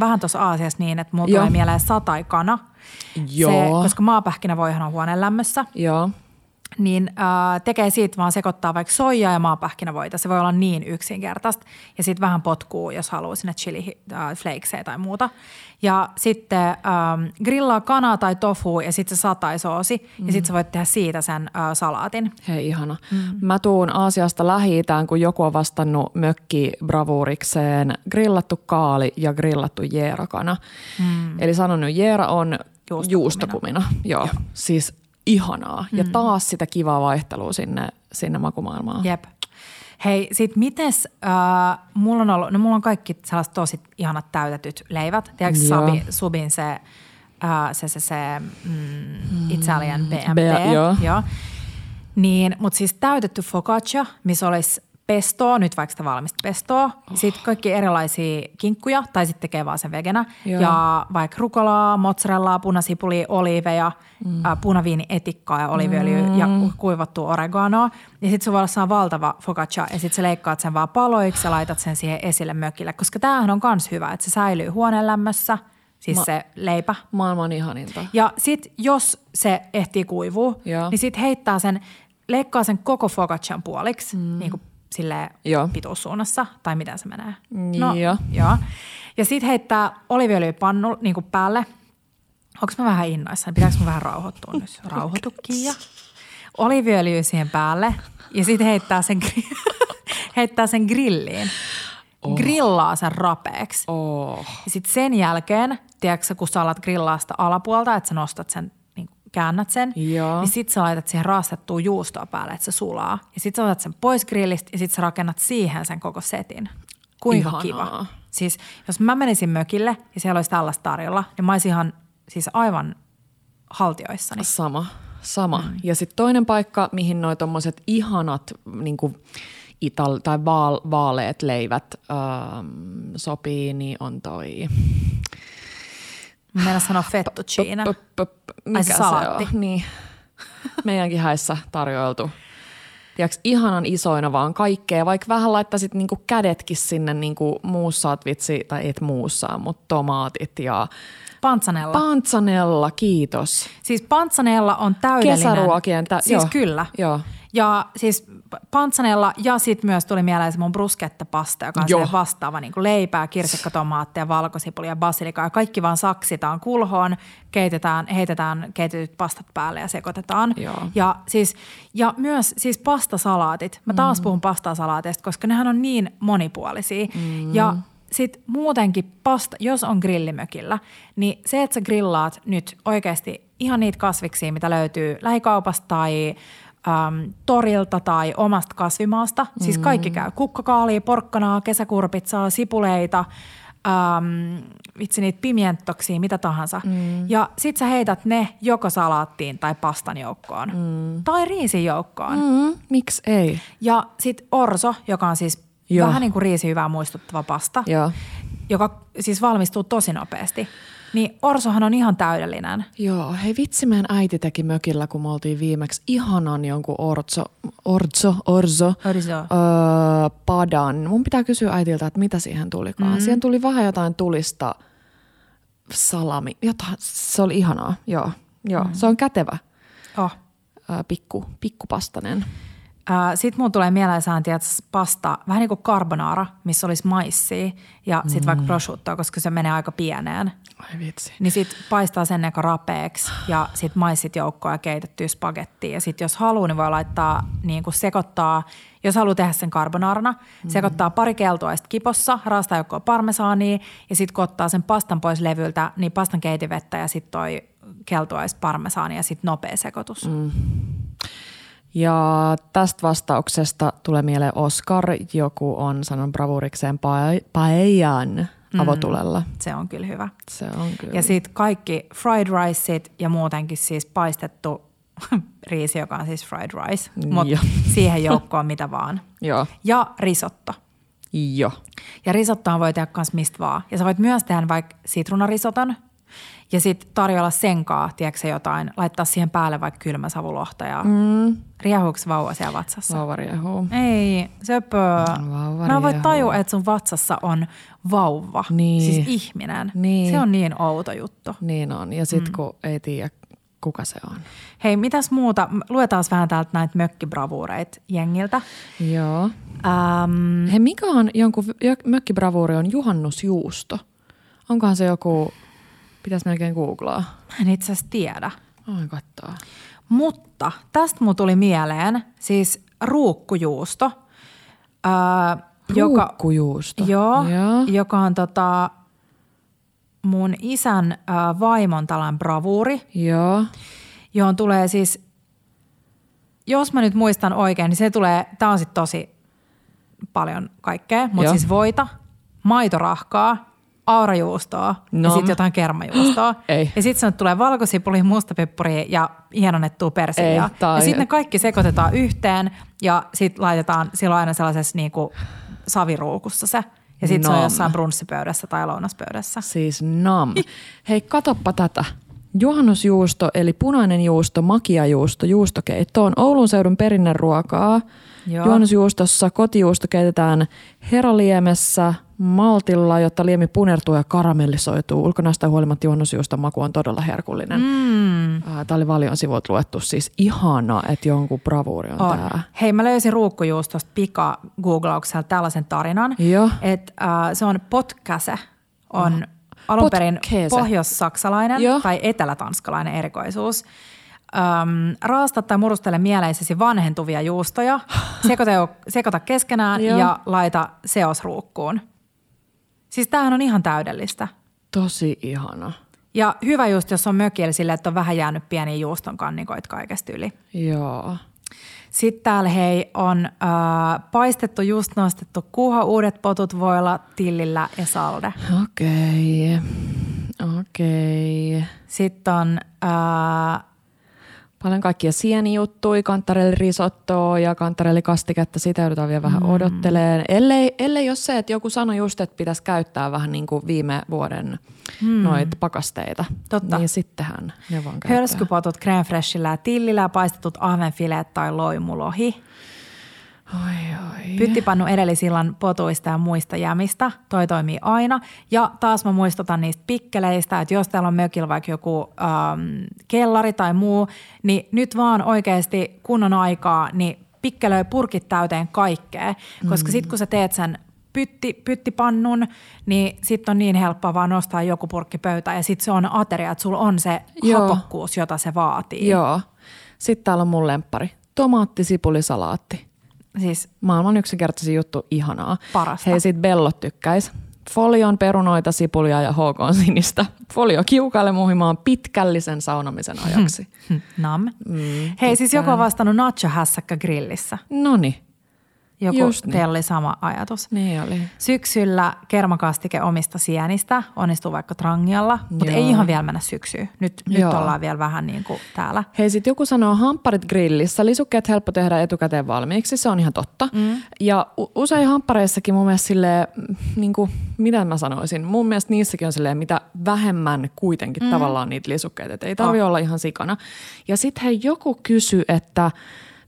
vähän tuossa Aasiassa niin, että mulla tulee mieleen sataikana. Joo. Se, koska maapähkinä voi ihan huoneen lämmössä. Joo. Niin tekee siitä vaan sekoittaa vaikka soijaa ja maapähkinävoita. Se voi olla niin yksinkertaista. Ja sitten vähän potkuu, jos haluaa sinne chili flakeseen tai muuta. Ja sitten grillaa kanaa tai tofua ja sitten se sataisoosi. Ja sitten sä voit tehdä siitä sen salaatin. Hei ihana. Mä tuun Aasiasta Lähi-Itään, kun joku on vastannut mökkibravuurikseen grillattu kaali ja grillattu jeerakana. Eli sanon nyt, jeera on juustokumina. Joo. Siis ihanaa. Ja taas sitä kivaa vaihtelua sinne makumaailmaan. Jep. Hei, sit mites, mulla on kaikki sellaiset tosi ihanat täytetyt leivät. Tiedätkö Subin se Italian BMT? Joo. Niin, mut siis täytetty focaccia, missä olisi pestoa, nyt vaikka sitä valmista pestoa. Sitten kaikki erilaisia kinkkuja, tai sitten tekee vaan sen vegenä. Joo. Ja vaikka rukolaa, mozzarellaa, punasipulia, oliiveja, punaviinietikkaa ja oliiviöljyä ja kuivattua oreganoa. Ja sitten se voi olla saa valtava focaccia ja sitten sä leikkaat sen vaan paloiksi ja laitat sen siihen esille mökille. Koska tämähän on kans hyvä, että se säilyy huoneen lämmössä. Siis se leipä. Maailman ihaninta. Ja sitten jos se ehtii kuivua, niin sitten heittää sen, leikkaa sen koko focaccian puoliksi, niin kuin silleen pituussuunnassa, tai miten se menee. No, joo. Ja sit heittää oliiviöljypannu niin kuin päälle. Onko mä vähän innoissani? Pitääkö mun vähän rauhoittua nyt? Rauhoitu, Kiia. Oliiviöljy siihen päälle, ja sit heittää sen grilliin. Grillaa sen rapeeksi. Ja sit sen jälkeen, tiedätkö kun sä alat grillaa sitä alapuolta, että sä nostat sen, käännät sen, niin sit sä laitat siihen raastettua juustoa päälle, että se sulaa. Ja sit sä otat sen pois grillistä ja sit sä rakennat siihen sen koko setin. Kuinka ihanaa. Kiva. Siis jos mä menisin mökille ja siellä olisi tällaista tarjolla, niin mä olisin ihan siis aivan haltioissani. Sama. Ja sit toinen paikka, mihin noi tommoset ihanat niinku tai vaaleet leivät sopii, niin on toi... Meillä sanoo fettuccine. Mikä se on? Niin. Meidänkin häissä tarjoiltu. Tiedätkö, ihanan isoina vaan kaikkea. Vaikka vähän laittaisit niinku kädetkin sinne niinku muussaat vitsi, tai et muussaan, mutta tomaatit ja... Panzanella. Panzanella, kiitos. Siis panzanella on täydellinen. Kesäruokien. Siis joo, kyllä. Joo. Ja siis panzanella ja sitten myös tuli mieleen se mun bruschettapasta, joka on se vastaava niin kuin leipää, kirsikkatomaatteja, valkosipulia, basilikaa. Kaikki vaan saksitaan kulhoon, heitetään keitetyt pastat päälle ja sekoitetaan. Joo. Ja myös siis pastasalaatit. Mä taas puhun pastasalaateista, koska nehän on niin monipuolisia. Ja sitten muutenkin pasta, jos on grillimökillä, niin se, että sä grillaat nyt oikeasti ihan niitä kasviksia, mitä löytyy lähikaupasta tai torilta tai omasta kasvimaasta. Mm-hmm. Siis kaikki käy. Kukkakaalia, porkkanaa, kesäkurpitsaa, sipuleita, vitsi niitä pimientoksia, mitä tahansa. Mm. Ja sit sä heität ne joko salaattiin tai pastan joukkoon. Mm. Tai riisin joukkoon. Mm. Miksi ei? Ja sit orso, joka on siis vähän niin kuin riisihyvää muistuttava pasta, joka siis valmistuu tosi nopeasti. Niin orsohan on ihan täydellinen. Joo, hei vitsi, meidän äiti teki mökillä, kun me oltiin viimeksi ihanan jonkun orzo. Padan. Mun pitää kysyä äitiltä, että mitä siihen tulikaan. Mm-hmm. Siihen tuli vähän jotain tulista salami. Jotain, se oli ihanaa, joo. Mm-hmm. Se on kätevä. Oh. Pikkupastanen. Sitten mun tulee mieleen pasta, vähän niin kuin carbonara, missä olisi maissia ja sitten vaikka prosciuttoa, koska se menee aika pieneen. Ai vitsi. Niin sitten paistaa sen eka rapeeksi ja sitten maissit joukkoon ja keitettyä spagettia. Ja sitten jos haluaa, niin voi laittaa, niin kuin sekoittaa, jos haluaa tehdä sen carbonarana, sekoittaa pari keltuaista kipossa, raastaa joukkoon parmesaania ja sitten kun ottaa sen pastan pois levyltä, niin pastan keitivettä ja sitten toi keltuaista parmesaania ja sitten nopea sekoitus. Mm. Ja tästä vastauksesta tulee mieleen Oskar, joku on sanonut bravurikseen paejan avotulella. Se on kyllä hyvä. Se on kyllä. Ja sitten kaikki fried riceit ja muutenkin siis paistettu riisi, joka on siis fried rice, mutta siihen joukkoon mitä vaan. Joo. Ja risotto. Joo. Ja risottoa voi tehdä myös mistä vaan. Ja sä voit myös tehdä vaikka sitruunarisoton. Ja sitten tarjolla senkaa, tiedätkö jotain, laittaa siihen päälle vaikka kylmä savulohta ja riehuuks vauva siellä vatsassa? Vauva riehuu. Ei, söpö. Mä voin tajua, että sun vatsassa on vauva, siis ihminen. Niin. Se on niin outo juttu. Niin on, ja sitten kun ei tiedä, kuka se on. Hei, mitäs muuta? Luetaan vähän täältä näitä mökkibravuureita jengiltä. Joo. Hei, mikä on jonkun mökkibravuuri on juhannusjuusto? Onkohan se joku... Pitäisi melkein googlaa. Mä en itse asiassa tiedä. Ai kattaa. Mutta tästä mun tuli mieleen siis ruukkujuusto. Ruukkujuusto? Joka on mun isän vaimon tällainen bravuuri. Joo. Johon tulee siis, jos mä nyt muistan oikein, niin se tulee, tää on sit tosi paljon kaikkea, mutta siis voita, maitorahkaa. Aurajuustoa ja sitten jotain kermajuustoa. Ja sitten sinne tulee valkosipuli, mustapeppuri ja hienonnettua persiljaa. Ja sitten ne kaikki sekoitetaan yhteen ja sitten laitetaan silloin aina sellaisessa niinku saviruukussa se. Ja sitten se on jossain brunssipöydässä tai lounaspöydässä. Siis nam. Hei, katoppa tätä. Juhannusjuusto eli punainen juusto, makiajuusto, juustokeitto on Oulun seudun perinneruokaa. Juhannusjuustossa kotijuusto keitetään heraliemessä maltilla, jotta liemi punertuu ja karamellisoituu. Ulkonaista huolimatta juhannusjuuston maku on todella herkullinen. Mm. Tämä oli Valion sivuilta luettu. Siis ihanaa, että jonkun bravuuri on tää. Hei, mä löysin ruukkujuustosta pika-googlauksella tällaisen tarinan. Että se on potkäse. On alun perin pohjoissaksalainen tai etelätanskalainen erikoisuus. Raasta tai murustele mieleisesi vanhentuvia juustoja, sekoita keskenään ja laita seosruukkuun. Siis tämähän on ihan täydellistä. Tosi ihana. Ja hyvä just, jos on mökillä sille, että on vähän jäänyt pieniä juuston kannikoita kaikesta yli. Joo. Sitten täällä hei on paistettu, just nostettu kuha, uudet potut voilla, tillillä ja salde. Okei. Sitten on... Paljon kaikkia sienijuttui, kantarellirisottoa ja kantarellikastiketta, sitä joudutaan vielä vähän odotteleen. Ellei ole se, että joku sanoi just, että pitäisi käyttää vähän niin kuin viime vuoden noita pakasteita. Totta. Niin sittenhän ne vaan käyttää. Hörskypotut crème fraîchillä ja tillillä, paistetut ahvenfileet tai loimulohi. Oi. Pyttipannu edellisillan potuista ja muista jämistä. Toi toimii aina. Ja taas mä muistutan niistä pikkeleistä, että jos täällä on mökillä vaikka joku kellari tai muu, niin nyt vaan oikeasti kun on aikaa, niin pikkelöi purkit täyteen kaikkea. Koska sit kun sä teet sen pyttipannun, niin sit on niin helppoa vaan nostaa joku purkki pöytään ja sit se on ateria, että sulla on se hapokkuus, jota se vaatii. Joo. Sitten täällä on mun lemppari. Tomaattisipulsalaatti. Siis maailman yksinkertaisi juttu, ihanaa. Parasta. Hei, sit Bello tykkäis. Folion perunoita, sipulia ja HK:n sinistä. Folio kiukaille muhimaan pitkällisen saunamisen ajaksi. Nam. Hei, siis joku on vastannut nacho-hässäkkä grillissä. Noni. Joku, teillä oli sama ajatus. Niin oli. Syksyllä kermakastike omista sienistä, onnistuu vaikka trangialla, mutta ei ihan vielä mennä syksyyn. Nyt ollaan vielä vähän niin kuin täällä. Hei, sit joku sanoo hampparit grillissä, lisukkeet helppo tehdä etukäteen valmiiksi, se on ihan totta. Ja usein hamppareissakin mun mielestä silleen, niin kuin, mitä mä sanoisin, mun mielestä niissäkin on silleen, mitä vähemmän kuitenkin tavallaan niitä lisukkeita, että ei tarvitse olla ihan sikana. Ja sit hei, joku kysyi, että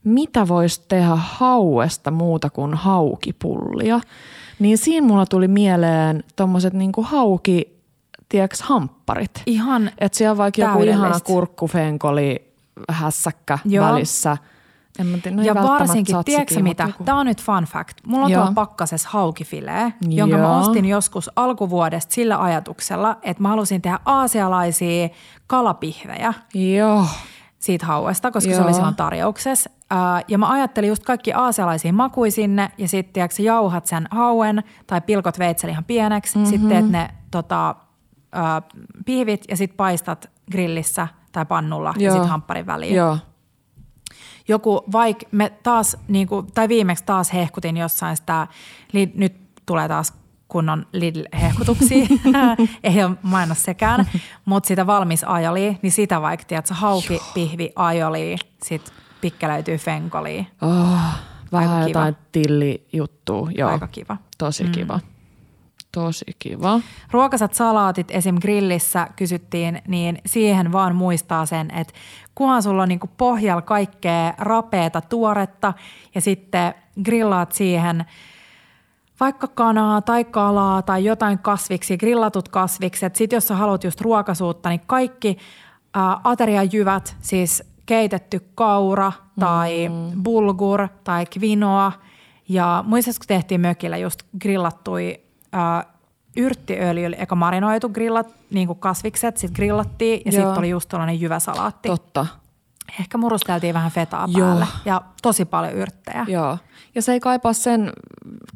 mitä voisi tehdä hauesta muuta kuin haukipullia, niin siinä mulla tuli mieleen tommoset niinku hauki, tiiäks, hampparit. Ihan että siellä on vaikka joku ihana kurkkufenkoli, hässäkkä välissä. No ja varsinkin, tiedätkö mitä? Joku. Tämä on nyt fun fact. Mulla on tuolla pakkasessa haukifilee, jonka mä ostin joskus alkuvuodesta sillä ajatuksella, että mä halusin tehdä aasialaisia kalapihvejä. Joo. Siitä hauesta, koska se oli silloin tarjouksessa. Ja mä ajattelin just kaikki aasialaisia makuja sinne ja sitten tiedätkö jauhat sen hauen tai pilkot veitsellä ihan pieneksi. Sitten teet ne pihvit ja sitten paistat grillissä tai pannulla ja sitten hampparin väliin. Joo. Joku vaikka me taas, niinku, tai viimeksi taas hehkutin jossain sitä, nyt tulee taas kunnon Lidl-hehkutuksia, ei ole mainos sekään, mutta sitä valmis ajolia, niin sitä vaikka, tiedätkö, hauki, pihvi, ajolia, sit pikkelöityy fenkoliin. Vähän jotain tillijuttua, joo. Aika kiva. Tosi kiva. Tosi kiva. Ruokasat salaatit esim. Grillissä kysyttiin, niin siihen vaan muistaa sen, että kunhan sulla on niinku pohjalla kaikkea rapeeta tuoretta ja sitten grillaat siihen vaikka kanaa tai kalaa tai jotain kasviksi, grillatut kasvikset. Sitten jos sä haluat just ruokasuutta, niin kaikki ateriajyvät, siis keitetty kaura tai bulgur tai kvinoa. Ja muistatko, kun tehtiin mökillä just grillattui yrttiöljyllä, eikä marinoitu grillat, niin kuin kasvikset, sitten grillattiin ja sitten oli just tuollainen jyväsalaatti. Totta. Ehkä murusteltiin vähän fetaa päälle ja tosi paljon yrttejä. Joo. Ja se ei kaipaa sen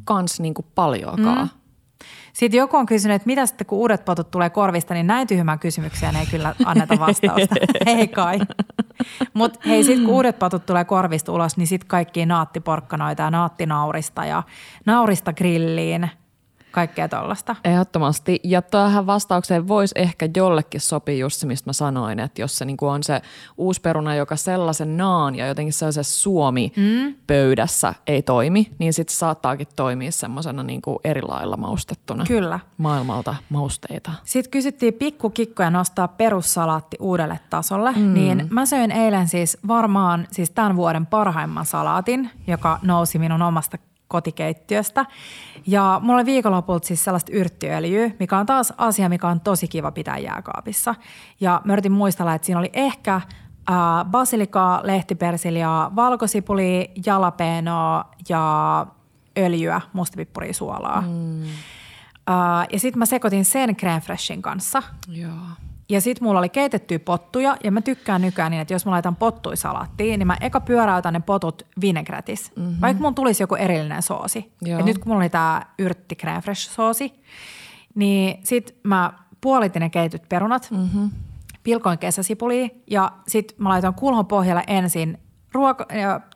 kanssa niinku paljoakaan. Sitten joku on kysynyt, että mitä sitten kun uudet potut tulee korvista, niin näin tyhmän kysymykseen ei kyllä anneta vastausta. Ei kai. Mutta hei, sitten kun uudet potut tulee korvista ulos, niin sitten kaikkia naattiporkkanoita ja naattinaurista ja naurista grilliin. Kaikkea tollaista. Ehdottomasti. Ja tähän vastaukseen voisi ehkä jollekin sopii just se, mistä mä sanoin, että jos se niinku on se uusi peruna, joka sellaisen naan ja jotenkin se suomi pöydässä ei toimi, niin sitten saattaakin toimia semmoisena niinku eri lailla maustettuna. Kyllä. Maailmalta mausteita. Sitten kysyttiin pikkukikkoja nostaa perussalaatti uudelle tasolle, niin mä söin eilen siis varmaan siis tämän vuoden parhaimman salaatin, joka nousi minun omasta kotikeittiöstä. Ja mulla oli viikonlopulta siis sellaista yrttiöljyä, mikä on taas asia, mikä on tosi kiva pitää jääkaapissa. Ja mä yritin muistella, että siinä oli ehkä basilikaa, lehtipersiliaa, valkosipulia, jalapenoa ja öljyä, mustapippuria, suolaa. Ja sit mä sekoitin sen crème fraîchen kanssa. Joo. Ja sit mulla oli keitettyä pottuja ja mä tykkään nykyään niin, että jos mä laitan pottui salaattiin, niin mä eka pyöräytän ne potut vinaigretissä. Vaikka mun tulisi joku erillinen soosi. Et nyt kun mulla oli tää yrtti crème fraîche soosi, niin sit mä puolitin ne keityt perunat, pilkoin kesäsipulia ja sit mä laitan kulhon pohjalle ensin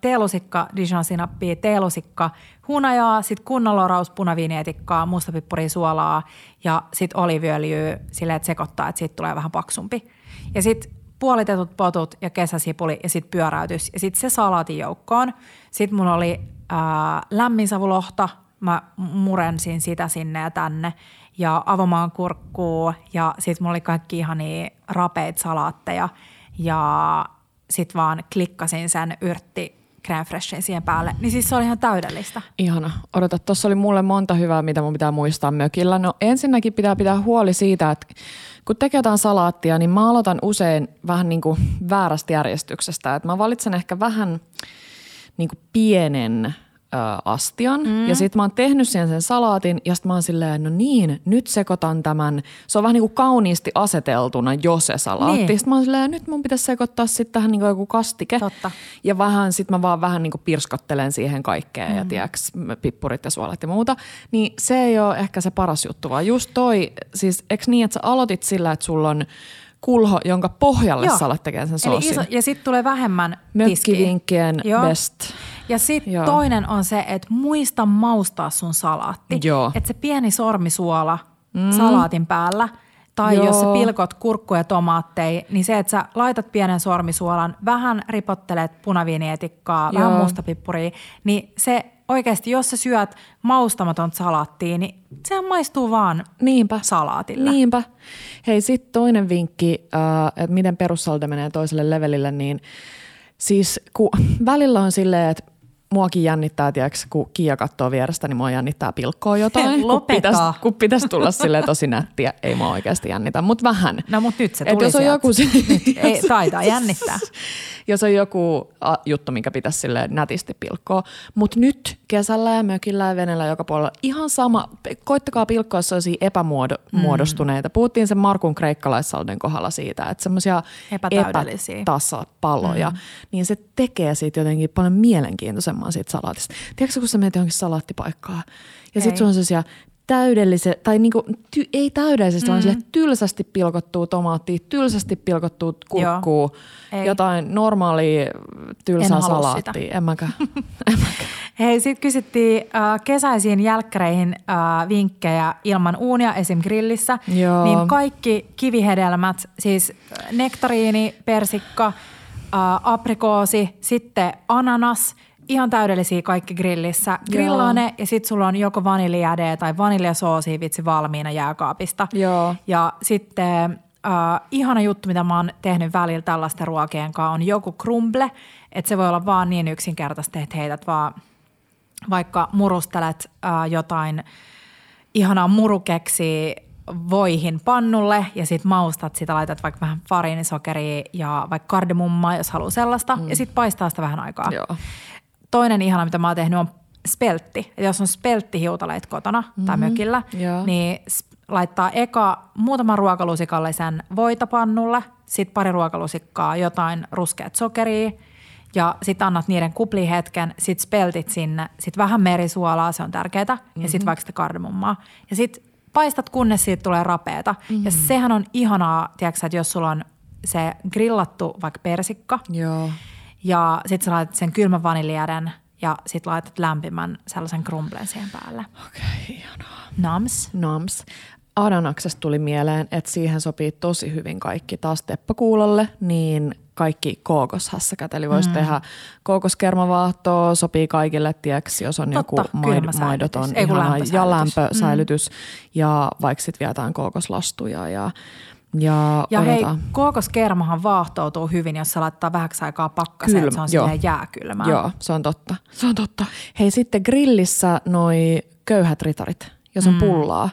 teelusikka Dijon-sinappia, teelusikka hunajaa, sitten kunnoloraus punaviinietikkaa, mustapippuria, suolaa ja sitten oliiviöljyä silleen, että sekoittaa, että siitä tulee vähän paksumpi. Ja sitten puolitetut potut ja kesäsipuli ja sitten pyöräytys ja sitten se salaatin joukkoon. Sitten mulla oli lämminsavulohta, mä murensin sitä sinne ja tänne ja avomaankurkkuu ja sitten mulla oli kaikki ihania rapeita salaatteja ja sitten vaan klikkasin sen yrtti crème fraîchen siihen päälle. Niin siis se oli ihan täydellistä. Ihana. Odota, tuossa oli mulle monta hyvää, mitä mun pitää muistaa mökillä. No ensinnäkin pitää huoli siitä, että kun tekee jotain salaattia, niin mä aloitan usein vähän niin kuin väärästä järjestyksestä. Et mä valitsen ehkä vähän niin kuin pienen astian ja sitten mä oon tehnyt siihen sen salaatin ja sitten mä oon silleen, no niin, nyt sekoitan tämän. Se on vähän niin kuin kauniisti aseteltuna jo se salaatti. Niin. Sitten mä oon silleen, nyt mun pitäisi sekoittaa sitten tähän niin kuin joku kastike. Totta. Ja vähän, sitten mä vaan vähän niin kuin pirskottelen siihen kaikkeen ja tiiäks, pippurit ja suolet ja muuta. Niin se ei ole ehkä se paras juttu, vaan just toi, siis eks niin, että sä aloitit sillä, että sulla on kulho, jonka pohjalle sä alat tekemään sen soosin. Eli iso, ja sitten tulee vähemmän tiskiä. Mökkivinkkien best. Ja sitten toinen on se, että muista maustaa sun salaatti. Että se pieni sormisuola salaatin päällä, tai jos sä pilkot kurkkuja ja tomaatteja, niin se, että sä laitat pienen sormisuolan, vähän ripottelet punaviinietikkaa, vähän mustapippuria, niin se oikeasti, jos sä syöt maustamatonta salaattia, niin sehän maistuu vaan salaatille. Niinpä. Hei, sitten toinen vinkki, että miten perussalta menee toiselle levelille, niin siis kun välillä on silleen, että muakin jännittää, tiiäks, kun Kiia katsoo vierestä, niin mua jännittää pilkkoa jotain. Kun pitäisi tulla silleen tosi nättiä, ei mua oikeasti jännitä, mutta vähän. No mut nyt se tuli jos on joku ei taitaa jännittää. Jos on joku juttu, minkä pitäisi silleen nätisti pilkkoa. Mutta nyt kesällä ja mökillä ja venellä joka puolella ihan sama. Koittakaa pilkkoa sellaisia epämuodostuneita. Puhuttiin sen Markun kreikkalaissalden kohdalla siitä, että semmoisia epätasapaloja. Niin se tekee siitä jotenkin paljon mielenkiintoisen siitä salaatista. Tiedätkö, kun sä menet johonkin salaattipaikkaan ja sitten sulla on sellaisia täydellisiä, tai niinku, ei täydellisesti, vaan sille tylsästi pilkottuu tomaattia, tylsästi pilkottuu kurkkuu, jotain normaalia tylsää salaattia. En mäkään. Hei, sitten kysyttiin kesäisiin jälkkäreihin vinkkejä ilman uunia, esim. Grillissä. Joo. Niin kaikki kivihedelmät, siis nektariini, persikka, aprikoosi, sitten ananas. Ihan täydellisiä kaikki grillissä. Grillaa ne ja sit sulla on joko vaniljajädeä tai vaniljasoosia vitsi valmiina jääkaapista. Joo. Ja sitten ihana juttu, mitä mä oon tehnyt välillä tällaisten ruokien kanssa, on joku crumble. Että se voi olla vaan niin yksinkertaisesti, että heität vaan vaikka murustelet jotain ihanaa murukeksiä voihin pannulle ja sit maustat sitä, laitat vaikka vähän fariinisokeria ja vaikka kardemummaa, jos haluaa sellaista. Ja sit paistaa sitä vähän aikaa. Joo. Toinen ihana, mitä mä oon tehnyt, on speltti. Et jos on spelttihiutaleet kotona tai mökillä, niin laittaa eka muutaman ruokalusikalle sen voitapannulle, sit pari ruokalusikkaa jotain ruskeat sokeria ja sit annat niiden kupli hetken, sit speltit sinne, sit vähän merisuolaa, se on tärkeetä, ja sit vaikka sitä kardemummaa. Ja sit paistat, kunnes siitä tulee rapeeta. Ja sehän on ihanaa, tiedätkö, että jos sulla on se grillattu vaikka persikka, ja sit sä laitat sen kylmän vaniljäden ja sit laitat lämpimän sellaisen crumblen siihen päälle. Okei, ihanaa. Nams. Adanaksesta tuli mieleen, että siihen sopii tosi hyvin kaikki taas teppakuulolle, niin kaikki kookoshässäkät. Eli voisi tehdä kookoskermavaahtoa, sopii kaikille, tieksi, jos on totta, joku maidoton ihana ja lämpösäilytys. Ja vaikka sit vietään kookoslastuja ja hei, kookoskermahan vaahtoutuu hyvin, jos se laittaa vähäksi aikaa pakkaseen, että se on silleen jääkylmää. Joo, se on totta. Hei, sitten grillissä noi köyhät ritarit, jos on pullaa.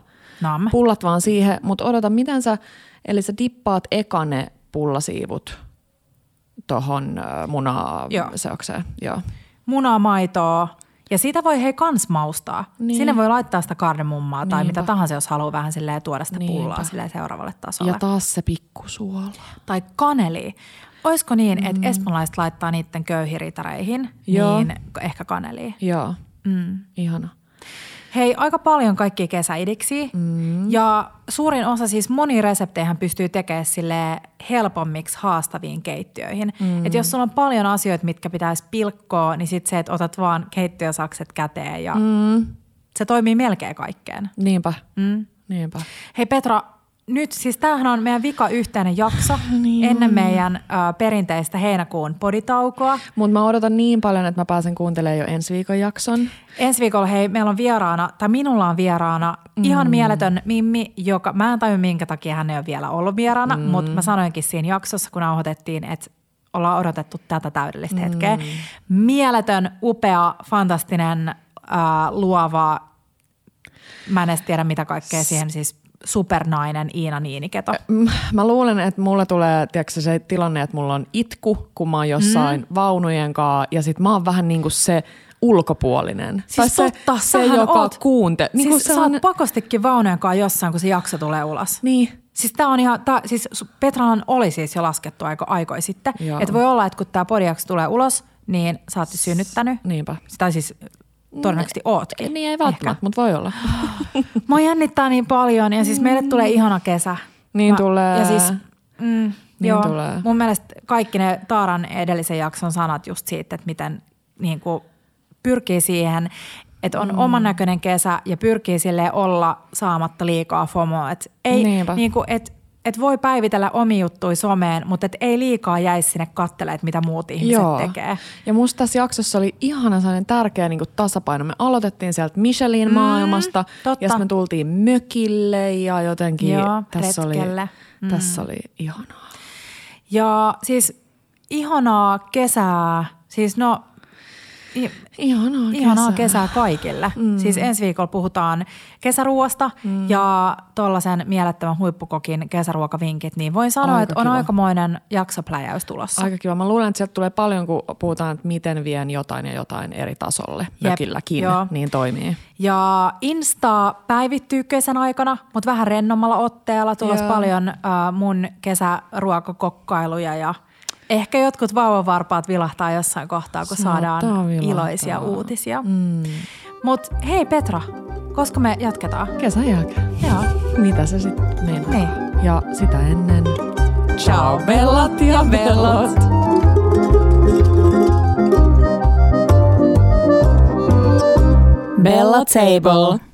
Pullat vaan siihen, mutta odota, miten sä, eli sä dippaat eka ne pullasiivut tohon munaseokseen. Joo. Munaa, maitoa. Ja siitä voi hei kans maustaa. Niin. Sinne voi laittaa sitä kardemummaa tai mitä tahansa, jos haluaa vähän silleen tuoda sitä pullaa silleen seuraavalle tasolle. Ja taas se pikkusuola. Tai kaneli. Oisko niin, että espanjalaiset laittaa niiden köyhiritareihin, niin ehkä kaneliin. Joo, ihana. Hei, aika paljon kaikkia kesäidiksiä ja suurin osa siis moni resepteihän pystyy tekemään sille helpommiksi haastaviin keittiöihin. Että jos sulla on paljon asioita, mitkä pitäisi pilkkoa, niin sit se, että otat vaan keittiösakset käteen ja se toimii melkein kaikkeen. Niinpä. Hei Petra, nyt siis tämähän on meidän vika yhteinen jakso ennen meidän perinteistä heinäkuun poditaukoa. Mutta mä odotan niin paljon, että mä pääsen kuuntelemaan jo ensi viikon jakson. Ensi viikolla hei, meillä on vieraana, tai minulla on vieraana ihan mieletön Mimmi, joka, mä en tajua minkä takia hän ei ole vielä ollut vieraana, mutta mä sanoinkin siinä jaksossa, kun nauhoitettiin, että ollaan odotettu tätä täydellistä hetkeä. Mieletön, upea, fantastinen, luova, mä en edes tiedä mitä kaikkea siihen siis supernainen Iina Niiniketo. Mä luulen, että mulla tulee tiiäksä, se tilanne, että mulla on itku, kun mä oon jossain vaunujen kaa ja sit mä oon vähän niin kuin se ulkopuolinen. Siis tai totta, se joka oot. Kuuntele. Niin siis sä oot pakostikin vaunujenkaan jossain, kun se jakso tulee ulos. Niin. Siis tää on ihan, siis Petrahan oli siis jo laskettu aikoi sitten. Että voi olla, että kun tää podijakso tulee ulos, niin sä oot synnyttänyt. Niinpä. Tai siis todennäköisesti ootkin. Niin ei välttämättä, mutta voi olla. Mua jännittää niin paljon ja siis meille tulee ihana kesä. Niin tulee. Ja siis... Niin joo, tulee. Mun mielestä kaikki ne Taaran edellisen jakson sanat just siitä, että miten niin kuin pyrkii siihen, että on oman näköinen kesä ja pyrkii silleen olla saamatta liikaa FOMOa. Että niin et voi päivitellä omia juttuja someen, mutta et ei liikaa jäisi sinne katselemaan, mitä muut ihmiset tekee. Ja musta tässä jaksossa oli ihana sellainen tärkeä niin kuin tasapaino. Me aloitettiin sieltä Michelin maailmasta ja sitten me tultiin mökille ja jotenkin joo, tässä retkelle. Tässä oli ihanaa. Ja siis ihanaa kesää, siis no ihanaa kesää kaikille. Siis ensi viikolla puhutaan kesäruoasta ja tollaisen mielettömän huippukokin kesäruokavinkit, niin voin sanoa, että on aikamoinen jaksopläjäys tulossa. Aika kiva. Mä luulen, että sieltä tulee paljon, kun puhutaan, että miten vien jotain ja jotain eri tasolle. Mökilläkin, niin toimii. Ja Insta päivittyy kesän aikana, mutta vähän rennommalla otteella. Tulossa paljon mun kesäruokakokkailuja ja... Ehkä jotkut vauvavarpaat vilahtaa jossain kohtaa, kun saadaan iloisia uutisia. Mut hei Petra, koska me jatketaan? Kesän jälkeen. Joo. Mitä se sitten meinaa? Niin. Ja sitä ennen. Ciao bellat ja bellot! Bella Table.